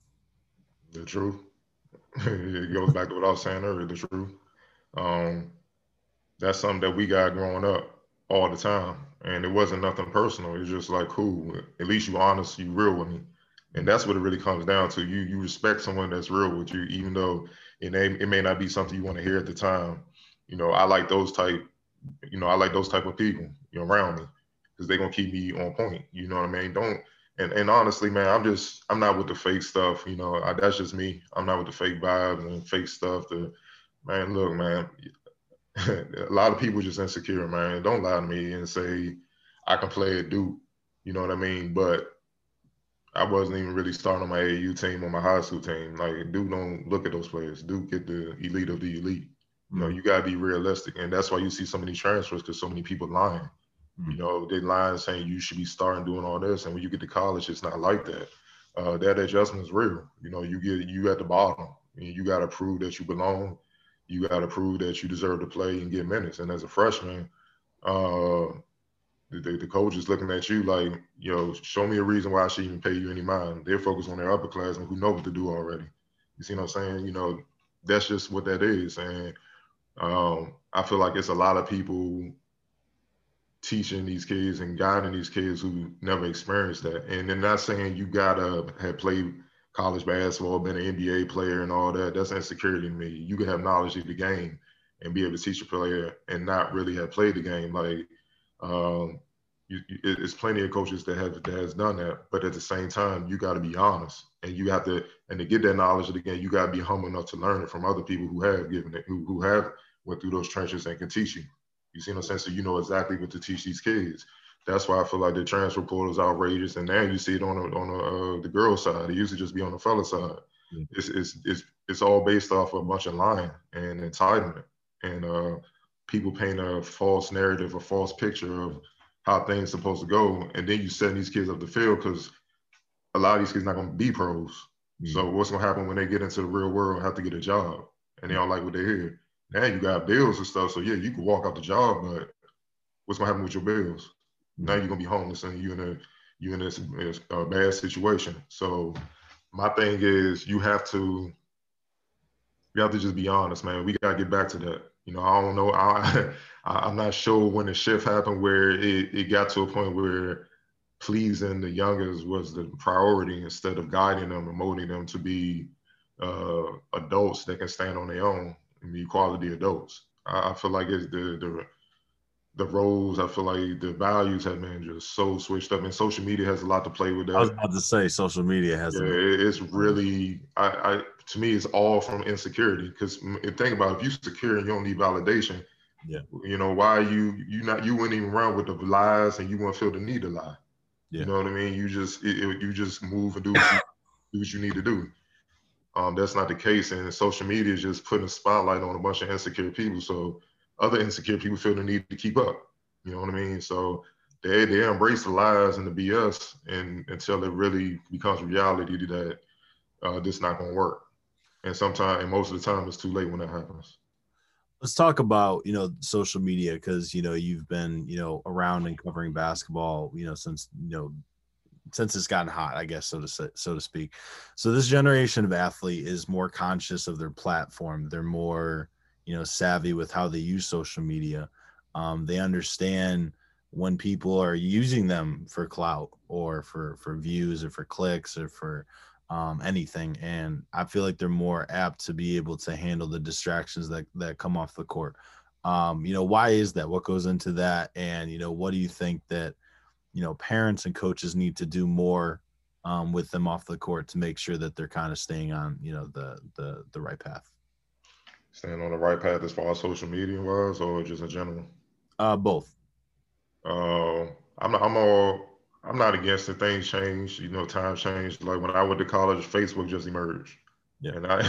The truth. It goes back to what I was saying earlier, the truth. Um, that's something that we got growing up all the time. And it wasn't nothing personal. It's just like, cool, at least you honest, you real with me. And that's what it really comes down to. You you respect someone that's real with you, even though it, it may not be something you want to hear at the time. You know, I like those type You know, I like those type of people you know, around me because they're going to keep me on point. You know what I mean? Don't and, and honestly, man, I'm just I'm not with the fake stuff. You know, I, that's just me. I'm not with the fake vibes and fake stuff. To, man, look, man, a lot of people just insecure, man. Don't lie to me and say I can play at Duke. You know what I mean? But I wasn't even really starting my A A U team or my high school team. Like, Duke don't look at those players. Duke get the elite of the elite. You know, you got to be realistic. And that's why you see so many transfers because so many people lying. Mm-hmm. You know, they lying saying you should be starting doing all this. And when you get to college, it's not like that. Uh, that adjustment's real. You know, you get you at the bottom. And you got to prove that you belong. You got to prove that you deserve to play and get minutes. And as a freshman, uh, the, the coach is looking at you like, you know, show me a reason why I should even pay you any mind. They're focused on their upperclassmen who know what to do already. You see what I'm saying? You know, that's just what that is. And Um, I feel like it's a lot of people teaching these kids and guiding these kids who never experienced that. And they're not saying you gotta have played college basketball, been an N B A player and all that. That's insecurity to me. You can have knowledge of the game and be able to teach a player and not really have played the game. Like, um, you, you, it's plenty of coaches that have that has done that. But at the same time, you gotta be honest. And you have to, and to get that knowledge of the game, you gotta be humble enough to learn it from other people who have given it, who who have went through those trenches and can teach you. You see what I'm saying? So you know exactly what to teach these kids. That's why I feel like the transfer portal is outrageous. And now you see it on the, on the, uh, the girl side. It used to just be on the fella side. Mm-hmm. It's, it's it's it's all based off of a bunch of lying and entitlement. And uh, people paint a false narrative, a false picture of how things are supposed to go. And then you setting these kids up the field because a lot of these kids not going to be pros. Mm-hmm. So what's going to happen when they get into the real world and have to get a job? And they don't like what they hear. Now you got bills and stuff, so yeah, you can walk out the job, but what's gonna happen with your bills? Now you're gonna be homeless and you in a you in this uh, bad situation. So my thing is you have to you have to just be honest, man. We gotta get back to that. You know, I don't know. I, I'm not sure when the shift happened where it, it got to a point where pleasing the youngers was the priority instead of guiding them and molding them to be uh, adults that can stand on their own and be quality adults. I, I feel like it's the the the roles, I feel like the values have been just so switched up, and social media has a lot to play with that. I was about to say social media has yeah, it, it's really, I, I to me, it's all from insecurity, because think about it, if you're secure and you don't need validation, yeah, you know, why you, you not, you wouldn't even run with the lies and you wouldn't feel the need to lie. Yeah. You know what I mean? You just, it, it, you just move and do what you, do what you need to do. Um, that's not the case. And social media is just putting a spotlight on a bunch of insecure people. So other insecure people feel the need to keep up. You know what I mean? So they they embrace the lies and the B S and, until it really becomes reality that uh, this not going to work. And sometimes, and most of the time, it's too late when that happens. Let's talk about, you know, social media, because, you know, you've been, you know, around and covering basketball, you know, since, you know, since it's gotten hot, I guess, so to say, so to speak. So this generation of athlete is more conscious of their platform. They're more, you know, savvy with how they use social media. Um, they understand when people are using them for clout or for, for views or for clicks or for um, anything. And I feel like they're more apt to be able to handle the distractions that, that come off the court. Um, you know, why is that? What goes into that? And, you know, what do you think that, you know, parents and coaches need to do more um, with them off the court to make sure that they're kind of staying on, you know, the, the, the right path? Staying on the right path as far as social media wise, or just in general? Uh, both. Uh, I'm not, I'm all, I'm not against it. Things change, you know, time changed. Like when I went to college, Facebook just emerged. Yeah. And I,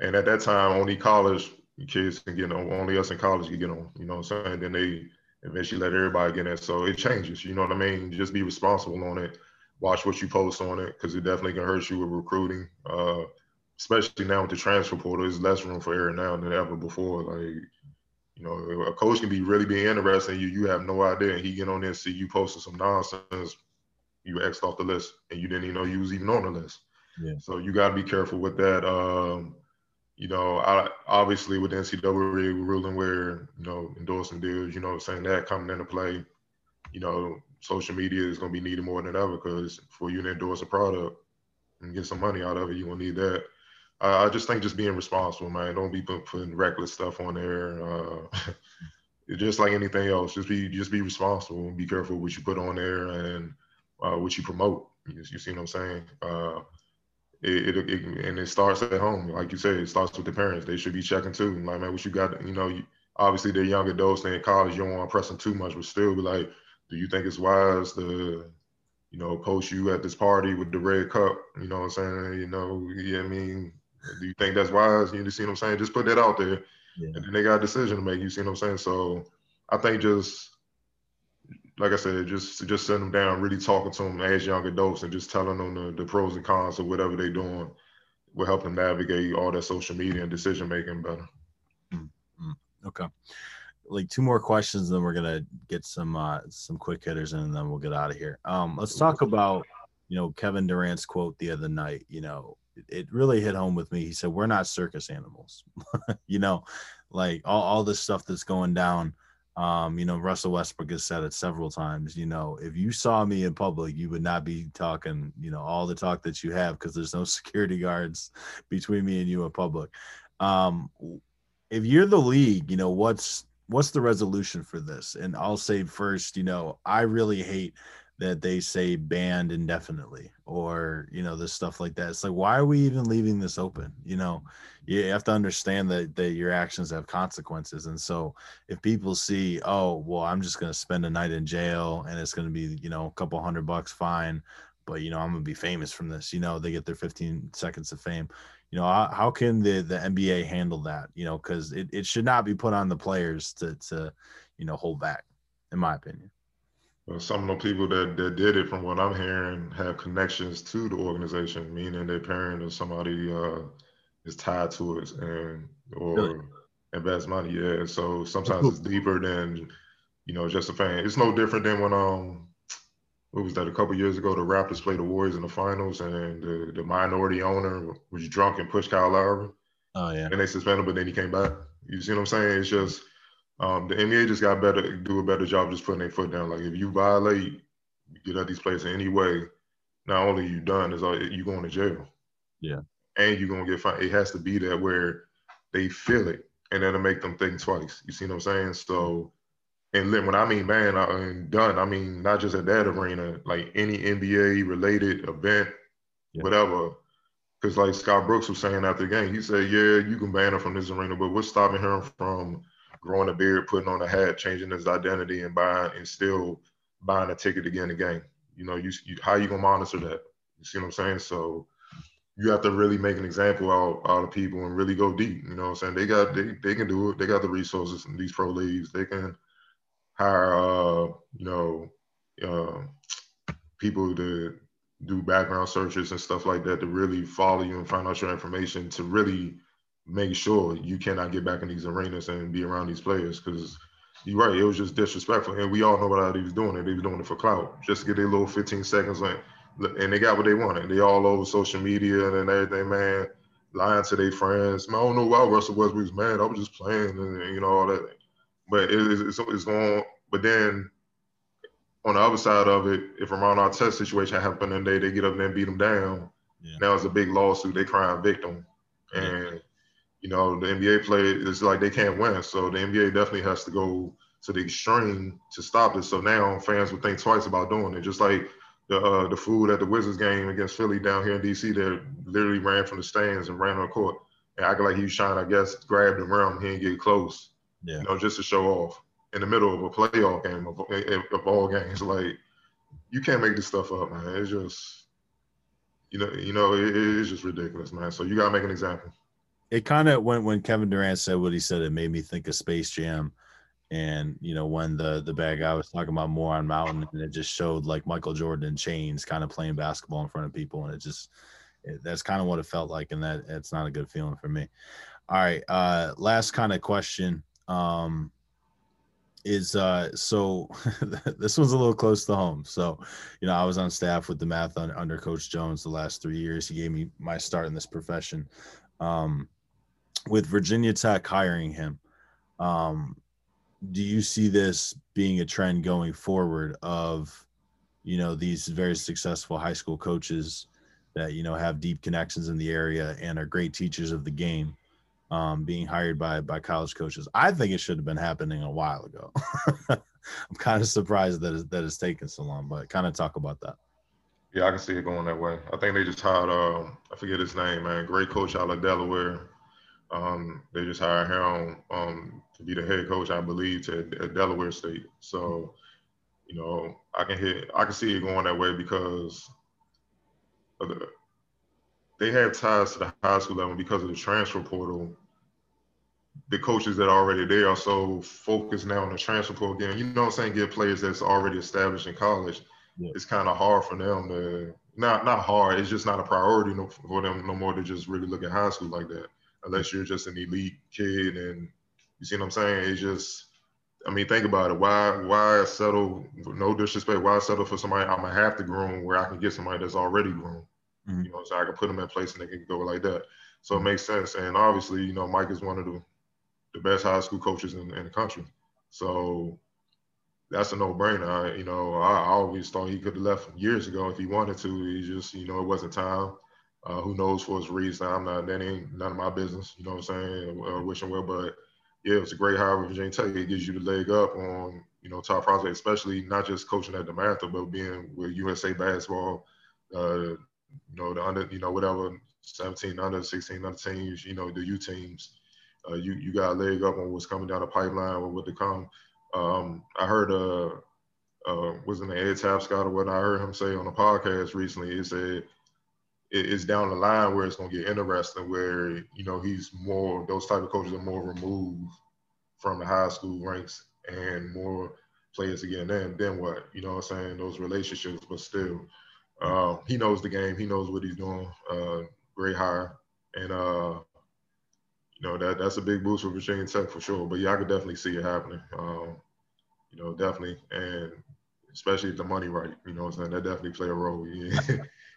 and at that time, only college kids can get on, only us in college can get on, you know what I'm saying? And then they eventually let everybody get in. So it changes, you know what I mean? Just be responsible on it. Watch what you post on it, because it definitely can hurt you with recruiting. Uh, Especially now with the transfer portal, there's less room for error now than ever before. Like, you know, a coach can be really be interested in you. You have no idea. And he get on there and see you posting some nonsense. You X'd off the list, and you didn't even know you was even on the list. Yeah. So you got to be careful with that. Um, you know, I, obviously with the N C double A ruling where, you know, endorsing deals, you know what I'm saying, that coming into play, you know, social media is going to be needed more than ever, because for you to endorse a product and get some money out of it, you're going to need that. I just think just being responsible, man. Don't be putting reckless stuff on there. Uh, just like anything else, just be just be responsible and be careful what you put on there and uh, what you promote. You, you see what I'm saying? Uh, it, it, it and it starts at home, like you said. It starts with the parents. They should be checking too. Like, man, what you got? You know, you, obviously they're young adults. They're in college. You don't want to press them too much, but still be like, do you think it's wise to, you know, post you at this party with the red cup? You know what I'm saying? You know, yeah, I mean. Do you think that's wise? You see what I'm saying? Just put that out there. Yeah. And then they got a decision to make. You see what I'm saying? So I think just, like I said, just just sitting them down, really talking to them as young adults and just telling them the, the pros and cons of whatever they're doing will help them navigate all that social media and decision-making better. Mm-hmm. Okay. Like two more questions, then we're going to get some uh, some quick hitters in, and then we'll get out of here. Um, let's talk about, you know, Kevin Durant's quote the other night, you know, it really hit home with me. He said, we're not circus animals, you know, like all, all this stuff that's going down. Um, you know, Russell Westbrook has said it several times, you know, if you saw me in public, you would not be talking, you know, all the talk that you have, because there's no security guards between me and you in public. Um, if you're the league, you know, what's, what's the resolution for this? And I'll say first, you know, I really hate that they say banned indefinitely, or, you know, this stuff like that. It's like, why are we even leaving this open? You know, you have to understand that, that your actions have consequences. And so if people see, oh, well, I'm just going to spend a night in jail and it's going to be, you know, a couple hundred bucks fine, but, you know, I'm going to be famous from this, you know, they get their fifteen seconds of fame. You know, how, how can the, the N B A handle that? You know, cause it, it should not be put on the players to, to, you know, hold back, in my opinion. Some of the people that, that did it, from what I'm hearing, have connections to the organization, meaning their parent or somebody uh, is tied to it and or really? Invests money. Yeah, so sometimes it's deeper than, you know, just a fan. It's no different than when um what was that, a couple years ago, the Raptors played the Warriors in the finals, and the, the minority owner was drunk and pushed Kyle Lowry. Oh, yeah. And they suspended him, but then he came back. You see what I'm saying? It's just um, the N B A just got better, do a better job just putting their foot down. Like, if you violate, you get at these players in any way, not only you done, is you going to jail. Yeah. And you're going to get fined. It has to be that where they feel it, and that'll make them think twice. You see what I'm saying? So, and when I mean man, I mean done, I mean not just at that arena, like any N B A-related event, yeah. whatever. Because like Scott Brooks was saying after the game, he said, yeah, you can ban him from this arena, but what's stopping him from growing a beard, putting on a hat, changing his identity, and buying and still buying a ticket to get in the game? You know, you, you how you going to monitor that? You see what I'm saying? So you have to really make an example out, out of people and really go deep. You know what I'm saying? They got they, they can do it. They got the resources in these pro leagues. They can hire, uh, you know, uh, people to – do background searches and stuff like that to really follow you and find out your information to really make sure you cannot get back in these arenas and be around these players. Because you're right, it was just disrespectful. And we all know what he was doing it. They was doing it for clout, just to get their little fifteen seconds. Like, and they got what they wanted. They all over social media and everything, man, lying to their friends. Man, I don't know why Russell Westbrook was mad. I was just playing and, you know, all that. But it, it's, it's going, but then, on the other side of it, if a Ron Artest situation happened and they, they get up there and beat them down, yeah. now it's a big lawsuit. They crying victim. And, yeah. you know, the N B A players, it's like they can't win. So the N B A definitely has to go to the extreme to stop this. So now fans would think twice about doing it. Just like the uh, the food at the Wizards game against Philly down here in D C, they literally ran from the stands and ran on the court. And acting like he was trying, I guess, grab the rim. He didn't get close, yeah. you know, just to show off. In the middle of a playoff game, of, of all games, like, you can't make this stuff up, man. It's just, you know, you know, it, it's just ridiculous, man. So you gotta make an example. It kind of when when Kevin Durant said what he said, it made me think of Space Jam, and you know when the the bad guy was talking about Moron Mountain, and it just showed like Michael Jordan in chains, kind of playing basketball in front of people, and it just it, that's kind of what it felt like, and that it's not a good feeling for me. All right, uh, last kind of question. Um, is uh so this one's a little close to home. So you know I was on staff with DeMatha under, under Coach Jones the last three years. He gave me my start in this profession. Um with Virginia Tech hiring him, um do you see this being a trend going forward of you know these very successful high school coaches that you know have deep connections in the area and are great teachers of the game Um, being hired by by college coaches? I think it should have been happening a while ago. I'm kind of surprised that it's, that it's taken so long, but kind of talk about that. Yeah, I can see it going that way. I think they just hired, uh, I forget his name, man, great coach out of Delaware. Um, they just hired him um, to be the head coach, I believe, to, at Delaware State. So, you know, I can hit, I can see it going that way because of the, they have ties to the high school level because of the transfer portal. The coaches that are already there are so focused now on the transfer portal game. You know what I'm saying? Get players that's already established in college. Yeah. It's kind of hard for them to – not not hard. It's just not a priority no, for them no more to just really look at high school like that unless you're just an elite kid. And you see what I'm saying? It's just – I mean, think about it. Why why settle – no disrespect. Why settle for somebody I'm going to have to groom where I can get somebody that's already groomed? Mm-hmm. You know, so I can put them in place and they can go like that. So it makes sense. And obviously, you know, Mike is one of the, the best high school coaches in, in the country. So that's a no-brainer. I, you know, I, I always thought he could have left years ago if he wanted to. He just, you know, it wasn't time. Uh, who knows for his reason. I'm not, that ain't none of my business. You know what I'm saying? Uh, wishing well. But, yeah, it's a great hire with Virginia Tech. It gives you the leg up on, you know, top prospects, especially not just coaching at DeMatha, but being with U S A basketball, uh, you know, the under, you know, whatever, seventeen, under, sixteen, under teams, you know, the U teams, uh, you, you got a leg up on what's coming down the pipeline or what to come. Um, I heard, uh, uh, was in the Ed Tapscott or what I heard him say on a podcast recently, he said it, it's down the line where it's going to get interesting, where, you know, he's more, those type of coaches are more removed from the high school ranks and more players again. Then, then what, you know what I'm saying? Those relationships, but still, Uh, he knows the game. He knows what he's doing. Uh, great hire. And, uh, you know, that that's a big boost for Virginia Tech for sure. But, yeah, I could definitely see it happening, um, you know, definitely. And especially if the money right. You know what I'm saying? That definitely play a role. Yeah.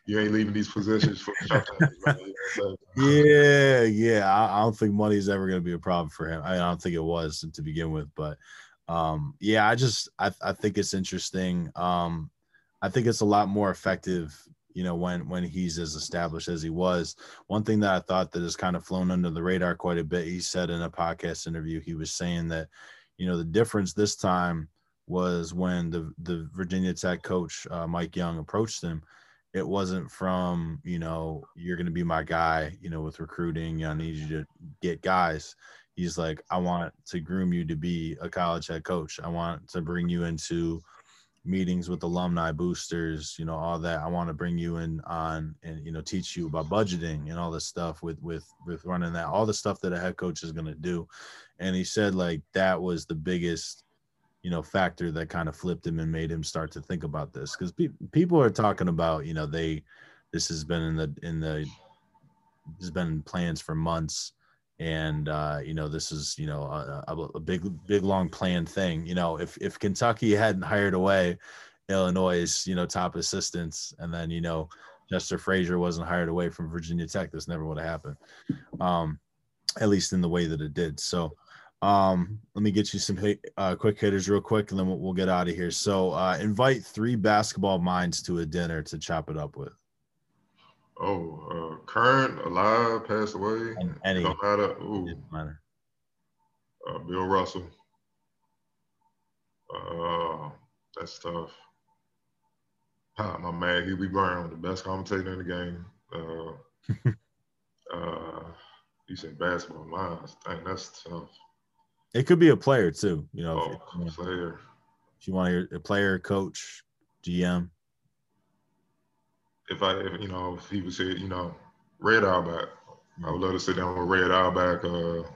You ain't leaving these positions for the show. Yeah, yeah. I, I don't think money is ever going to be a problem for him. I, I don't think it was to begin with, but um, yeah, I just I, I think it's interesting. Um, I think it's a lot more effective, you know, when when he's as established as he was. One thing that I thought that has kind of flown under the radar quite a bit, he said in a podcast interview, he was saying that, you know, the difference this time was when the the Virginia Tech coach, uh, Mike Young, approached him. It wasn't from, you know, you're going to be my guy, you know, with recruiting, I need you to get guys. He's like, I want to groom you to be a college head coach. I want to bring you into meetings with alumni, boosters, you know, all that. I want to bring you in on and, you know, teach you about budgeting and all this stuff with, with, with running that, all the stuff that a head coach is going to do. And he said, like, that was the biggest, you know, factor that kind of flipped him and made him start to think about this, because pe- people are talking about, you know, they, this has been in the, in the, has been plans for months. And, uh, you know, this is, you know, a, a, a big, big, long planned thing. You know, if, if Kentucky hadn't hired away Illinois', you know, top assistants, and then, you know, Chester Frazier wasn't hired away from Virginia Tech, this never would have happened. Um, at least in the way that it did. So, Um, let me get you some hit, uh, quick hitters real quick, and then we'll, we'll get out of here. So uh, invite three basketball minds to a dinner to chop it up with. Oh, uh, current, alive, passed away. And any. Don't matter. Ooh. Didn't matter. Uh, Bill Russell. Uh, that's tough. Ah, my man, Hubie Brown, the best commentator in the game. Uh, uh, you said basketball minds. Dang, that's tough. It could be a player too, you know. Oh, if, you know player. If you want to hear a player, coach, G M. If I, if, you know, if he was here, you know, Red Auerbach, I would love to sit down with Red Auerbach, uh,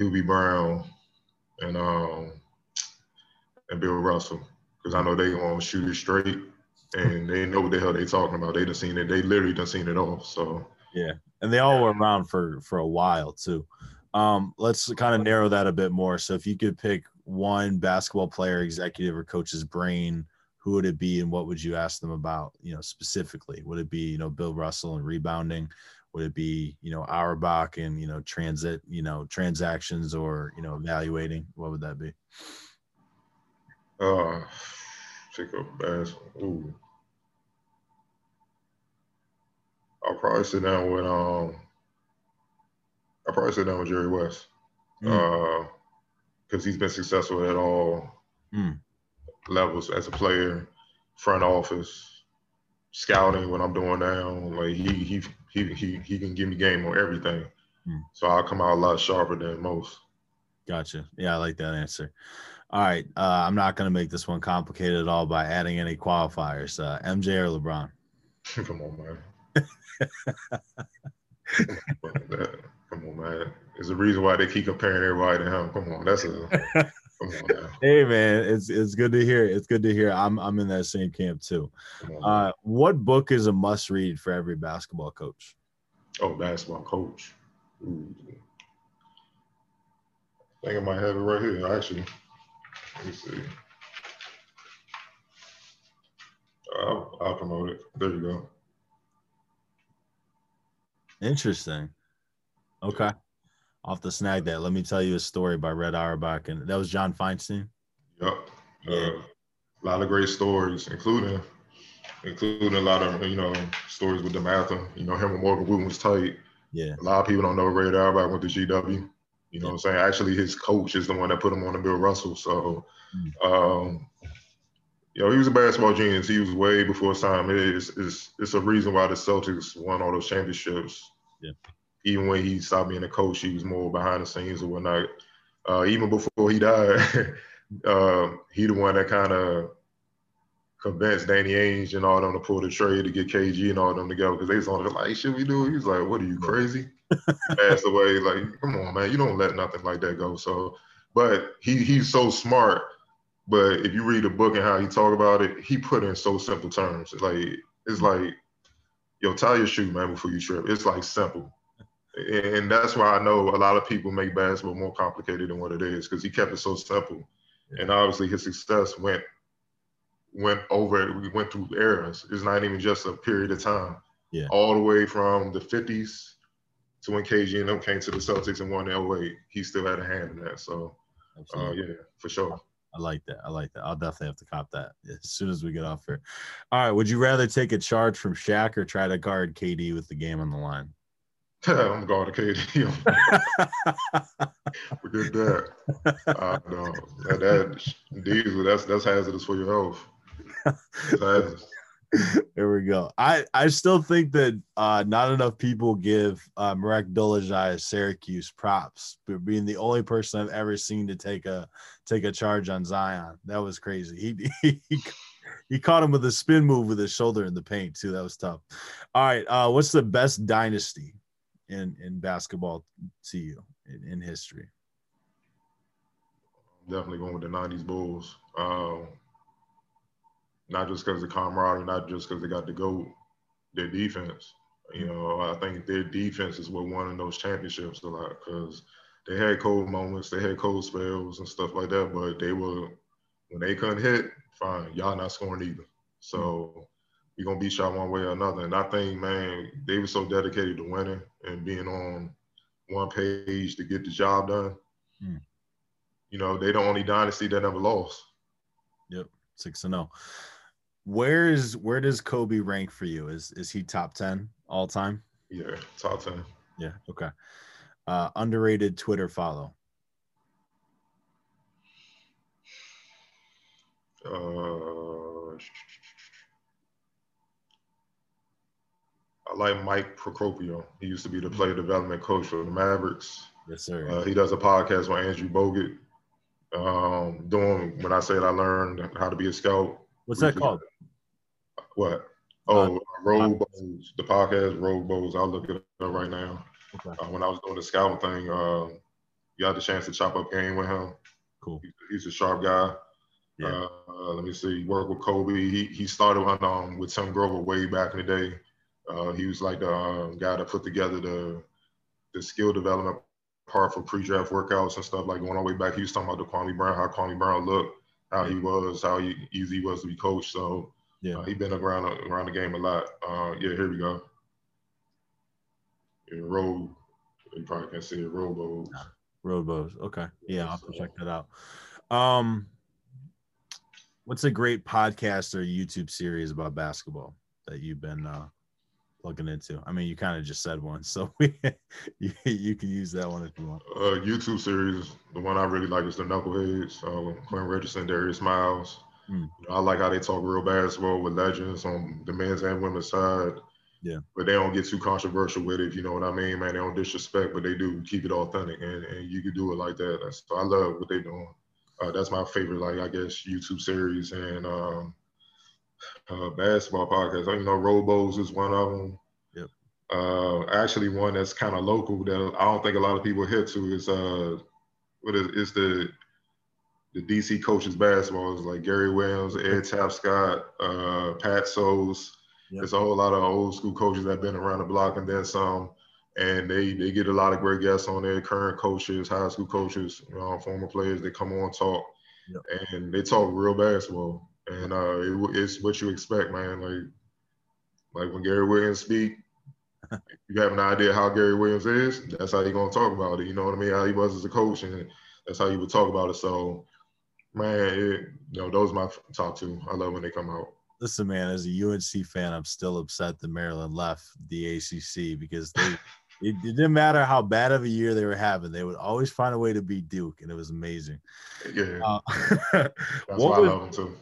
Hubie Brown, and um, and Bill Russell, because I know they gonna shoot it straight, and they know what the hell they talking about. They done seen it. They literally done seen it all. So yeah, and they all were around for for a while too. Um, let's kind of narrow that a bit more. So if you could pick one basketball player, executive, or coach's brain, who would it be and what would you ask them about, you know, specifically? Would it be, you know, Bill Russell and rebounding? Would it be, you know, Auerbach and, you know, transit, you know, transactions or, you know, evaluating? What would that be? Uh, take a basketball. I'll probably sit down with, um, I probably sit down with Jerry West, because mm. uh, he's been successful at all mm. levels as a player, front office, scouting. What I'm doing now, like he he he he he can give me game on everything, mm. so I'll come out a lot sharper than most. Gotcha. Yeah, I like that answer. All right, uh, I'm not going to make this one complicated at all by adding any qualifiers. Uh, M J or LeBron? Come on, man. Come on, man. There's a reason why they keep comparing everybody to him. Come on, that's a come on, man. Hey, man, it's it's good to hear. It's good to hear. I'm I'm in that same camp too. On, uh, what book is a must read for every basketball coach? Oh, basketball coach. Ooh. I think I might have it right here. Actually, let me see. I'll, I'll promote it. There you go. Interesting. Okay. Off the snag that. Let me tell you a story by Red Auerbach. And that was John Feinstein. Yep. Yeah. Uh, a lot of great stories, including including a lot of, you know, stories with DeMatha. You know, him and Morgan Wooten was tight. Yeah. A lot of people don't know Red Auerbach went to G W. You know yeah. what I'm saying? Actually, his coach is the one that put him on to Bill Russell. So, mm. um, you know, he was a basketball genius. He was way before his time. It is, it's, it's a reason why the Celtics won all those championships. Yeah. Even when he stopped being a coach, he was more behind the scenes and whatnot. Uh, even before he died, uh, he the one that kind of convinced Danny Ainge and all them to pull the trade to get K G and all them together, because they was on it like, should we do it? He was like, what are you, crazy? He passed away. Like, come on, man. You don't let nothing like that go. So, but he he's so smart. But if you read the book and how he talk about it, he put in so simple terms. Like, it's like, yo, tie your shoe, man, before you trip. It's like simple. And that's why I know a lot of people make basketball more complicated than what it is, because he kept it so simple. Yeah. And obviously his success went went over, we went through eras. It's not even just a period of time. Yeah. All the way from the fifties to when K G and them came to the Celtics and won L A, he still had a hand in that. So, uh, yeah, for sure. I like that. I like that. I'll definitely have to cop that as soon as we get off here. All right. Would you rather take a charge from Shaq or try to guard K D with the game on the line? I'm guarding K D. Forget that. Uh, no, that, that diesel, that's that's hazardous for your health. It's hazardous. There we go. I, I still think that uh, not enough people give uh, Marek Bilajai Syracuse props for being the only person I've ever seen to take a take a charge on Zion. That was crazy. He he, he caught him with a spin move with his shoulder in the paint too. That was tough. All right, uh, what's the best dynasty in in basketball to you in, in history? Definitely going with the nineties Bulls. Um, Not just because of camaraderie, not just because they got to go, their defense. You know, I think their defense is what won in those championships a lot, because they had cold moments, they had cold spells and stuff like that, but they were, when they couldn't hit, fine, y'all not scoring either. So you're going to beat y'all one way or another. And I think, man, they were so dedicated to winning and being on one page to get the job done. Mm. You know, they the only dynasty that never lost. Yep, six and oh. Where is where does Kobe rank for you? Is is he top ten all time? Yeah, top ten. Yeah, okay. Uh, underrated Twitter follow. Uh, I like Mike Procopio. He used to be the player development coach for the Mavericks. Yes, sir. Uh, he does a podcast with Andrew Bogut. Um, doing when I said I learned how to be a scout. What's that called? What? Oh, uh, Road Bows, the podcast, Road Bows. I'll look it up right now. Okay. Uh, when I was doing the scouting thing, uh, you had the chance to chop up game with him. Cool. He, he's a sharp guy. Yeah. Uh, let me see. Worked with Kobe. He he started on, um, with Tim Grover way back in the day. Uh, he was like the um, guy that put together the the skill development part for pre-draft workouts and stuff, like going all the way back. He was talking about the Kwame Brown, how Kwame Brown looked, how he was, how he, easy he was to be coached. So yeah, uh, he's been around around the game a lot. Uh, yeah, here we go. Yeah, Road, you probably can't see it. Road Bows. Road Bows. Okay, yeah, I'll so, check that out. Um, what's a great podcast or YouTube series about basketball that you've been uh, looking into? I mean, you kind of just said one, so we, you, you can use that one if you want. Uh, YouTube series, the one I really like is the Knuckleheads, uh, Clint Richardson, Darius Miles. Mm. I like how they talk real basketball with legends on the men's and women's side. Yeah, but they don't get too controversial with it, if you know what I mean, man. They don't disrespect, but they do keep it authentic, and, and you can do it like that. That's, I love what they're doing. Uh, that's my favorite, like, I guess, YouTube series, and um, Uh, basketball podcast. I know Road Bows is one of them. Yep. Uh, actually, one that's kind of local that I don't think a lot of people hit to is uh, what is it's the the D C coaches basketball. It's like Gary Williams, Ed Tapscott, uh, Pat Soles. Yep. There's a whole lot of old school coaches that've been around the block and then some, and they they get a lot of great guests on there. Current coaches, high school coaches, you know, former players. They come on talk, yep, and they talk real basketball. And uh, it, it's what you expect, man. Like, like when Gary Williams speak, if you have an idea how Gary Williams is, that's how he's going to talk about it. You know what I mean? How he was as a coach, and that's how you would talk about it. So, man, it, you know, those are my top two. I love when they come out. Listen, man, as a U N C fan, I'm still upset that Maryland left the A C C because they – it didn't matter how bad of a year they were having. They would always find a way to beat Duke, and it was amazing. Yeah. Uh, that's why I love them, too.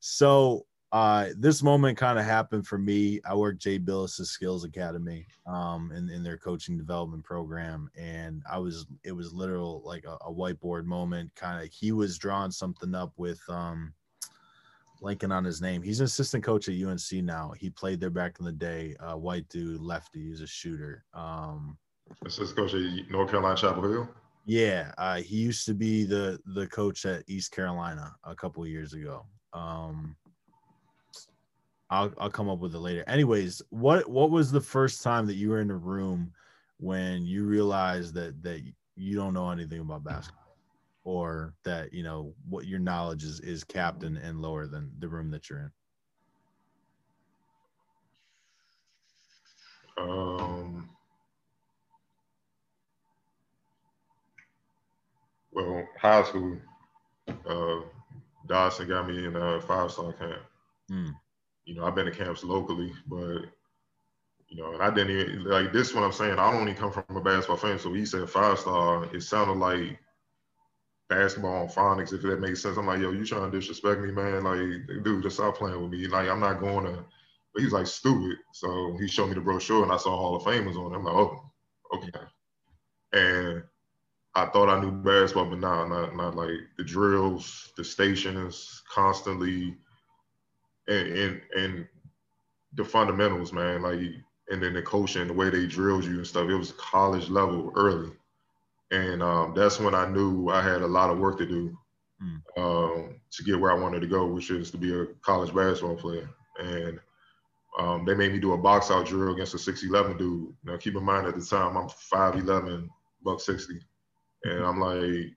So uh, this moment kind of happened for me. I worked Jay Billis's Skills Academy um, in, in their coaching development program. And I was, it was literal like a, a whiteboard moment. Kind of, he was drawing something up with um, blanking on his name. He's an assistant coach at U N C now. He played there back in the day. Uh, white dude, lefty, he's a shooter. Um, assistant coach at North Carolina Chapel Hill. Yeah, uh, he used to be the the coach at East Carolina a couple of years ago. Um, I'll I'll come up with it later. Anyways, what what was the first time that you were in a room when you realized that that you don't know anything about basketball? or that, you know, what your knowledge is, is capped and, and lower than the room that you're in? Um, well, high school, uh, Dodson got me in a five-star camp. Mm. You know, I've been to camps locally, but, you know, and I didn't even, like, this is what I'm saying. I don't even come from a basketball family, so he said five-star. It sounded like basketball on phonics, if that makes sense. I'm like, yo, you trying to disrespect me, man? Like, dude, just stop playing with me. Like, I'm not going to. But he's like, stupid. So he showed me the brochure and I saw Hall of Famers on it. I'm like, oh, okay. And I thought I knew basketball, but nah, not, not like the drills, the stations, constantly, and, and and the fundamentals, man. Like, and then the coaching, the way they drilled you and stuff. It was college level early. And um, that's when I knew I had a lot of work to do mm. um, to get where I wanted to go, which is to be a college basketball player. And Um, they made me do a box out drill against a six eleven dude. Now keep in mind at the time I'm five eleven, buck sixty, and I'm like,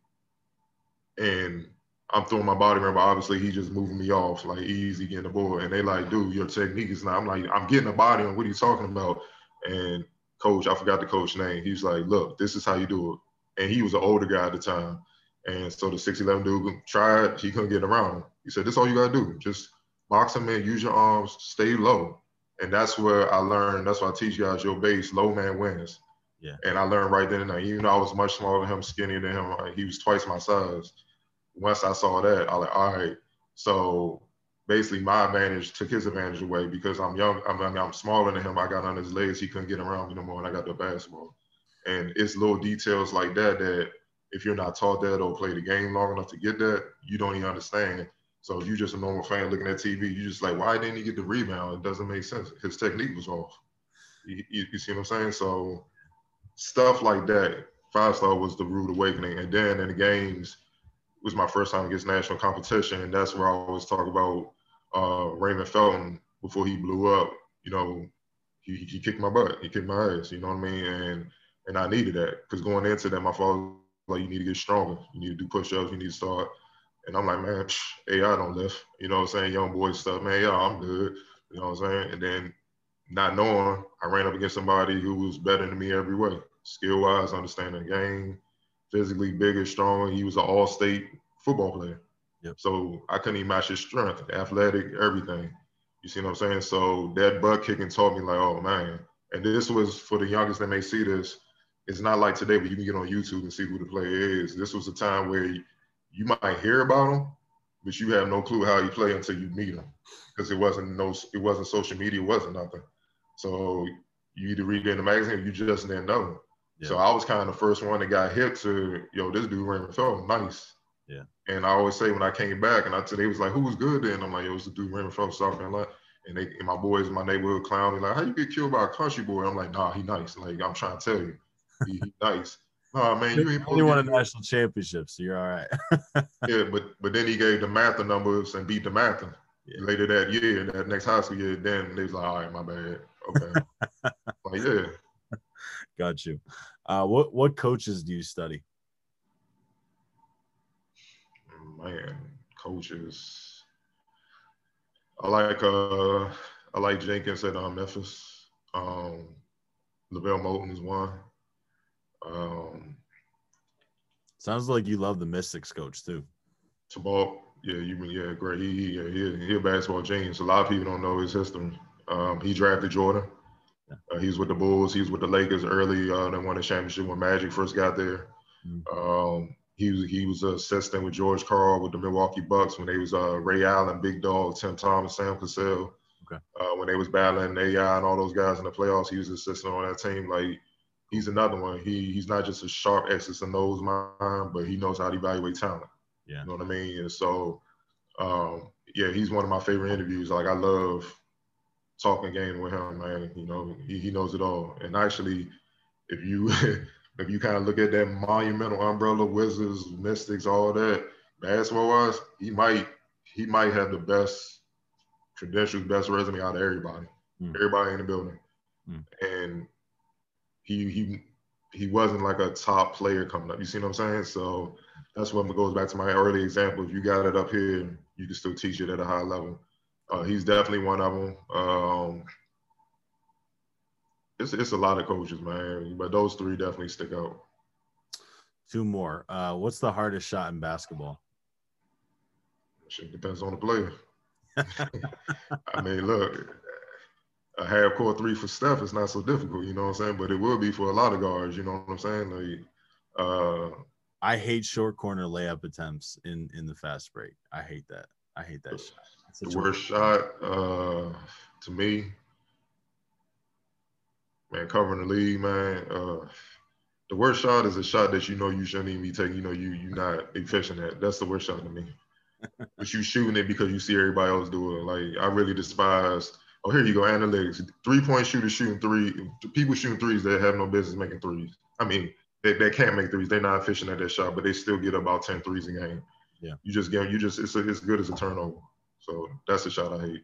and I'm throwing my body around, but obviously he just moving me off like easy getting the ball. And they like, dude, your technique is not. I'm like, I'm getting a body on. What are you talking about? And coach, I forgot the coach name. He was like, look, this is how you do it. And he was an older guy at the time, and so the six eleven dude tried. He couldn't get around. He said, this all you gotta do, just box him in, use your arms, stay low. And that's where I learned, that's why I teach guys your base, low man wins. Yeah. And I learned right then and there, even though I was much smaller than him, skinnier than him, like, he was twice my size. Once I saw that, I was like, all right. So basically my advantage took his advantage away because I'm young, I'm, I mean, I'm smaller than him. I got on his legs, he couldn't get around me no more, and I got the basketball. And it's little details like that, that if you're not taught that or play the game long enough to get that, you don't even understand. So if you're just a normal fan looking at T V, you're just like, why didn't he get the rebound? It doesn't make sense. His technique was off. You, you, you see what I'm saying? So stuff like that, five-star was the rude awakening. And then in the games, it was my first time against national competition. And that's where I always talk about uh, Raymond Felton before he blew up. You know, he, he kicked my butt. He kicked my ass. You know what I mean? And, and I needed that. Because going into that, my father was like, you need to get stronger. You need to do push-ups. You need to start. And I'm like, man, psh, A I don't lift. You know what I'm saying? Young boy stuff, man, yeah, I'm good. You know what I'm saying? And then not knowing, I ran up against somebody who was better than me every way. Skill-wise, understanding the game, physically bigger, stronger. He was an all-state football player. Yep. So I couldn't even match his strength, athletic, everything. You see what I'm saying? So that butt kicking taught me, like, oh, man. And this was for the youngest that may see this. It's not like today where you can get on YouTube and see who the player is. This was a time where – you might hear about him, but you have no clue how he play until you meet him, because it wasn't no, it wasn't social media, it wasn't nothing. So you either read it in the magazine, or you just didn't know him. Yeah. So I was kind of the first one that got hit to, yo, this dude Raymond Felton, nice. Yeah. And I always say when I came back, and I today was like, who was good then? I'm like, yo, it was the dude Raymond Felton, South Carolina. And they, and my boys in my neighborhood clown me like, how you get killed by a country boy? I'm like, nah, he nice. Like, I'm trying to tell you, he, he nice. Oh, man, you ain't won a national championship, so you're all right. Yeah, but but then he gave DeMatha numbers and beat DeMatha. Yeah. Later that year, that next high school year, then they was like, all right, my bad. Okay. Like, yeah. Got you. Uh, what, what coaches do you study? Man, coaches. I like uh I like Jenkins at uh, Memphis. Um Lavelle Moulton is one. Um, Sounds like you love the Mystics coach too. Tabal, yeah, you mean yeah, great. He he he, he a basketball genius. A lot of people don't know his history. Um, he drafted Jordan. Yeah. Uh, he was with the Bulls. He was with the Lakers early. Uh, they won the championship when Magic first got there. Mm-hmm. Um, he was he was assistant with George Karl with the Milwaukee Bucks when they was uh Ray Allen, Big Dog, Tim Thomas, Sam Cassell. Okay. Uh, when they was battling A I and all those guys in the playoffs, he was assistant on that team. Like. He's another one. He he's not just a sharp X's and O's mind, but he knows how to evaluate talent. Yeah. You know what I mean? And so, um, yeah, he's one of my favorite interviews. Like, I love talking game with him, man. You know, he, he knows it all. And actually, if you if you kind of look at that monumental umbrella, Wizards, Mystics, all that, basketball-wise, he might, he might have the best credentials, best resume out of everybody. Mm. Everybody in the building. Mm. And He he he wasn't like a top player coming up. You see what I'm saying? So that's what goes back to my early example. If you got it up here, you can still teach it at a high level. Uh, he's definitely one of them. Um, it's, it's a lot of coaches, man, but those three definitely stick out. Two more. Uh, what's the hardest shot in basketball? Shit depends on the player. I mean, look, a half-court three for Steph is not so difficult, you know what I'm saying? But it will be for a lot of guards, you know what I'm saying? Like, uh, I hate short corner layup attempts in, in the fast break. I hate that. I hate that shot. The worst shot uh, to me, man, covering the league, man, uh, the worst shot is a shot that you know you shouldn't even be taking. You know, you, you're not efficient at. That's the worst shot to me. But you shooting it because you see everybody else do it. Like, I really despise, oh, here you go, analytics. Three-point shooters shooting three. People shooting threes that have no business making threes. I mean, they, they can't make threes. They're not efficient at that shot, but they still get about ten threes a game. Yeah. You just get, you just, it's, a, it's good as a turnover. So that's the shot I hate.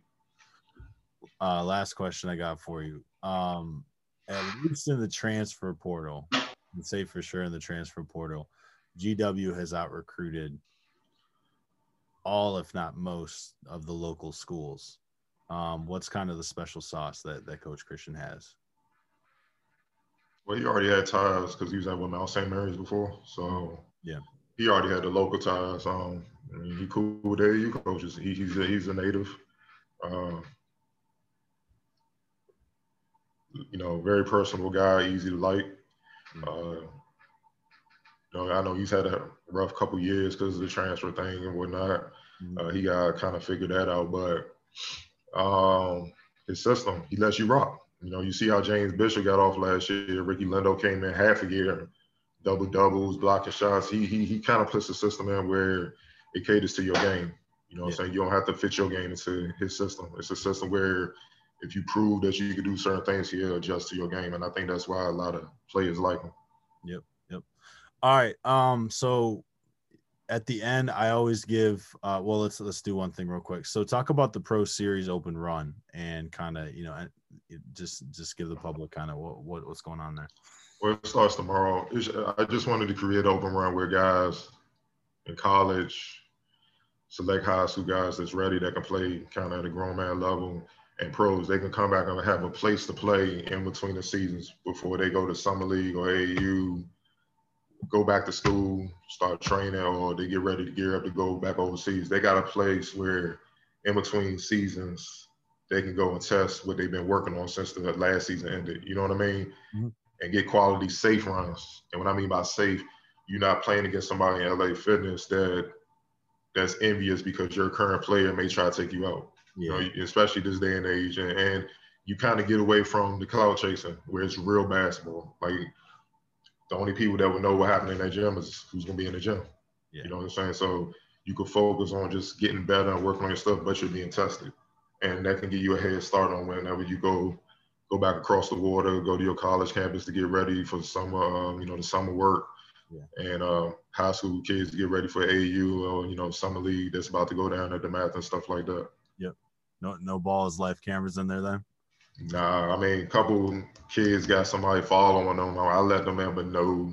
Uh, last question I got for you. Um, at least in the transfer portal, I can say for sure in the transfer portal, G W has out-recruited all, if not most, of the local schools. Um, what's kind of the special sauce that, that Coach Christian has? Well, he already had ties because he was at with Mount Saint Mary's before. So yeah, he already had the local ties. Um, I mean, he cool with A A U coaches. He, he's, a, he's a native. Uh, you know, very personable guy, easy to like. Mm-hmm. Uh, You know, I know he's had a rough couple years because of the transfer thing and whatnot. Mm-hmm. Uh, he got kind of figured that out, but um, his system, he lets you rock. You know, you see how James Bishop got off last year. Ricky Lindo came in half a year, double doubles, blocking shots. He he he kind of puts the system in where it caters to your game. You know what yeah. I'm saying? You don't have to fit your game into his system. It's a system where if you prove that you can do certain things, he'll adjust to your game. And I think that's why a lot of players like him. Yep. All right. Um, so at the end, I always give uh, well, let's let's do one thing real quick. So talk about the Pro Series Open Run and kind of, you know, just just give the public kind of what, what what's going on there. Well, it starts tomorrow. It's, I just wanted to create an open run where guys in college, select high school guys that's ready, that can play kind of at a grown man level, and pros, they can come back and have a place to play in between the seasons before they go to Summer League or A A U. Go back to school, start training, or they get ready to gear up to go back overseas. They got a place where in between seasons, they can go and test what they've been working on since the last season ended. You know what I mean? Mm-hmm. And get quality safe runs. And what I mean by safe, you're not playing against somebody in L A Fitness that that's envious because your current player may try to take you out, yeah. you know, especially this day and age. And, and you kind of get away from the cloud chasing where it's real basketball. Like, the only people that would know what happened in that gym is who's going to be in the gym. Yeah. You know what I'm saying? So you can focus on just getting better and working on your stuff, but you're being tested. And that can give you a head start on whenever you go go back across the water, go to your college campus to get ready for the summer, um, you know, the summer work. Yeah. And uh, high school kids get ready for A A U or, you know, summer league that's about to go down at DeMatha and stuff like that. Yep. No, no balls, life cameras in there then? Nah, I mean, a couple kids got somebody following them. I let them in, but no,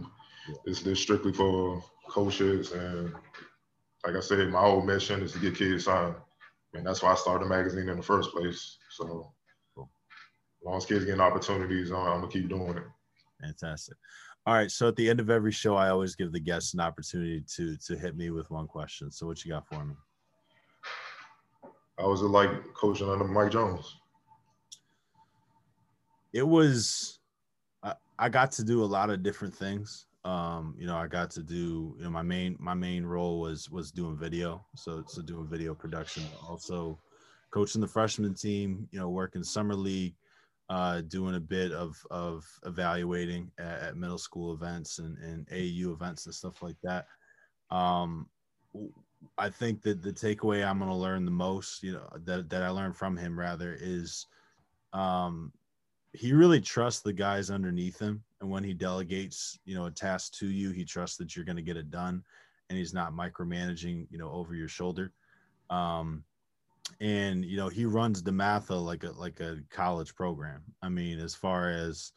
it's just strictly for coaches. And like I said, my whole mission is to get kids signed. And that's why I started a magazine in the first place. So cool. As long as kids getting opportunities, I'm going to keep doing it. Fantastic. All right, so at the end of every show, I always give the guests an opportunity to to hit me with one question. So what you got for me? How was it like coaching under Mike Jones? It was, I, I got to do a lot of different things. Um, you know, I got to do, you know, my main, my main role was, was doing video. So, so doing video production, also coaching the freshman team, you know, working summer league, uh, doing a bit of, of evaluating at, at middle school events and, and A A U events and stuff like that. Um, I think that the takeaway I'm going to learn the most, you know, that, that I learned from him rather is, um, he really trusts the guys underneath him. And when he delegates, you know, a task to you, he trusts that you're going to get it done and he's not micromanaging, you know, over your shoulder. Um, and, you know, he runs DeMatha like a, like a college program. I mean, as far as,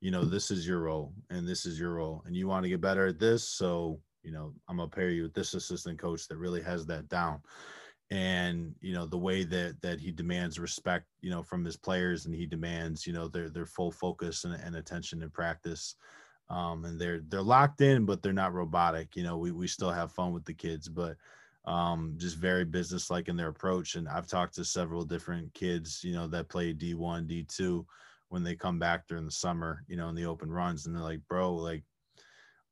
you know, this is your role and this is your role and you want to get better at this. So, you know, I'm going to pair you with this assistant coach that really has that down. And, you know, the way that, that he demands respect, you know, from his players, and he demands, you know, their, their full focus and, and attention in practice. Um, and they're, they're locked in, but they're not robotic. You know, we, we still have fun with the kids, but um, just very business-like in their approach. And I've talked to several different kids, you know, that play D one, D two when they come back during the summer, you know, in the open runs, and they're like, bro, like,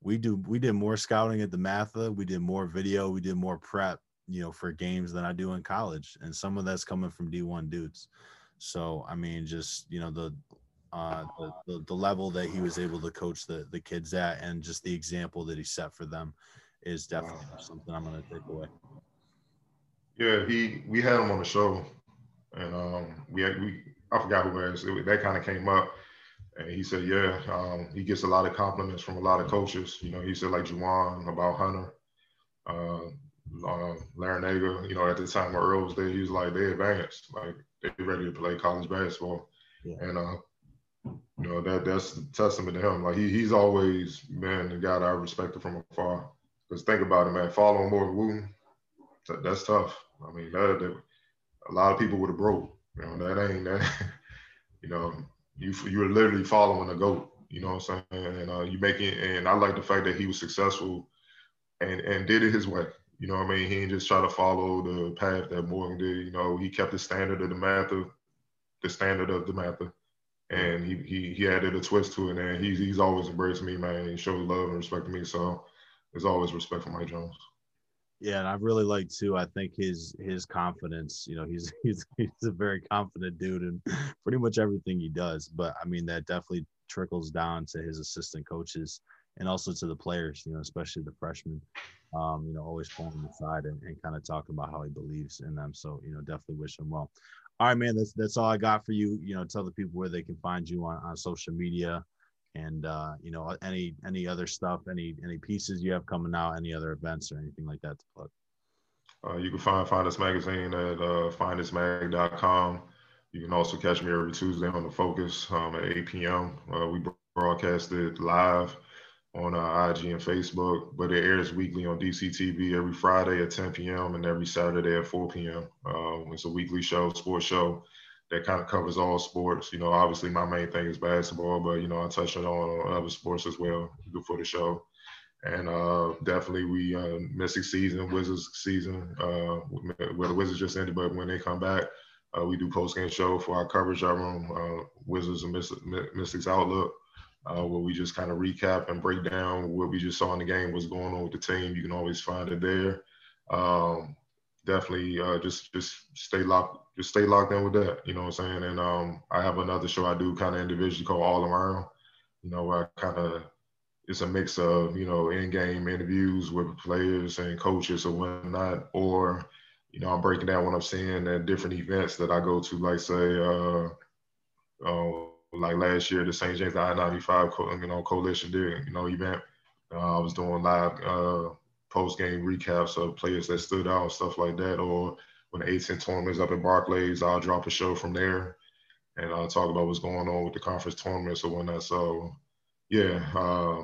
we do, we did more scouting at DeMatha. We did more video. We did more prep, you know, for games than I do in college. And some of that's coming from D one dudes. So, I mean, just, you know, the, uh, the, the, the level that he was able to coach the, the kids at, and just the example that he set for them, is definitely something I'm going to take away. Yeah. He, we had him on the show, and um, we had, we, I forgot who it was. It, that kind of came up. And he said, yeah, um, he gets a lot of compliments from a lot of coaches. You know, he said, like, Juwan, about Hunter, uh, uh, Larinaga, you know, at the time when Earl was there, he was like, they advanced. Like, they're ready to play college basketball. Yeah. And, uh, you know, that that's the testament to him. Like, he he's always been the guy that I respected from afar. Because think about it, man, following Morgan Wooten, that, that's tough. I mean, that, that, a lot of people would have broke. You know, that ain't that, you know, You you were literally following a goat, you know what I'm saying? And uh, you make it, and I like the fact that he was successful and, and did it his way. You know what I mean? He didn't just try to follow the path that Morgan did. You know, he kept the standard of DeMatha, the standard of DeMatha, and he he he added a twist to it. And he's he's always embraced me, man. He showed love and respect to me. So there's always respect for Mike Jones. Yeah, and I really like too, I think his his confidence, you know, he's he's he's a very confident dude in pretty much everything he does. But I mean, that definitely trickles down to his assistant coaches, and also to the players, you know, especially the freshmen, um, you know, always pulling them aside and, and kind of talking about how he believes in them. So, you know, definitely wish him well. All right, man, that's that's all I got for you. You know, tell the people where they can find you on, on social media, and uh, you know, any any other stuff, any any pieces you have coming out, any other events or anything like that to plug. Uh, you can find Finest Magazine at uh, finest mag dot com. You can also catch me every Tuesday on The Focus um, at eight p m Uh, we broadcast it live on uh, I G and Facebook, but it airs weekly on D C T V every Friday at ten p m and every Saturday at four p m Uh, it's a weekly show, sports show, that kind of covers all sports. You know, obviously my main thing is basketball, but, you know, I touched on, on other sports as well before the show. And uh, definitely we uh, missing season, Wizards season, uh, where the Wizards just ended, but when they come back, uh, we do post-game show for our coverage of our uh, Wizards and Mystics Outlook, uh, where we just kind of recap and break down what we just saw in the game, what's going on with the team. You can always find it there. Um, definitely uh, just just stay locked. Just stay locked in with that, you know what I'm saying? And um, I have another show I do kind of individually called All Around, you know, where I kind of, it's a mix of, you know, in-game interviews with players and coaches or whatnot, or, you know, I'm breaking down what I'm seeing at different events that I go to, like, say, uh, uh, like last year, the Saint James I ninety-five, you know, Coalition did, you know, event. Uh, I was doing live uh, post-game recaps of players that stood out and stuff like that, or when the A ten tournament's up at Barclays, I'll drop a show from there, and I'll talk about what's going on with the conference tournaments or whatnot. So, yeah, uh,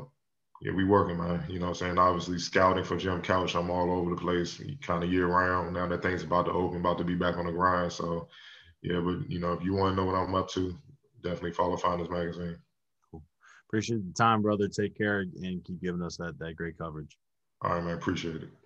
yeah, we working, man. You know what I'm saying? Obviously, scouting for Jim Couch, I'm all over the place kind of year-round. Now that thing's about to open, about to be back on the grind. So, yeah, but, you know, if you want to know what I'm up to, definitely follow Finest Magazine. Cool. Appreciate the time, brother. Take care, and keep giving us that, that great coverage. All right, man. Appreciate it.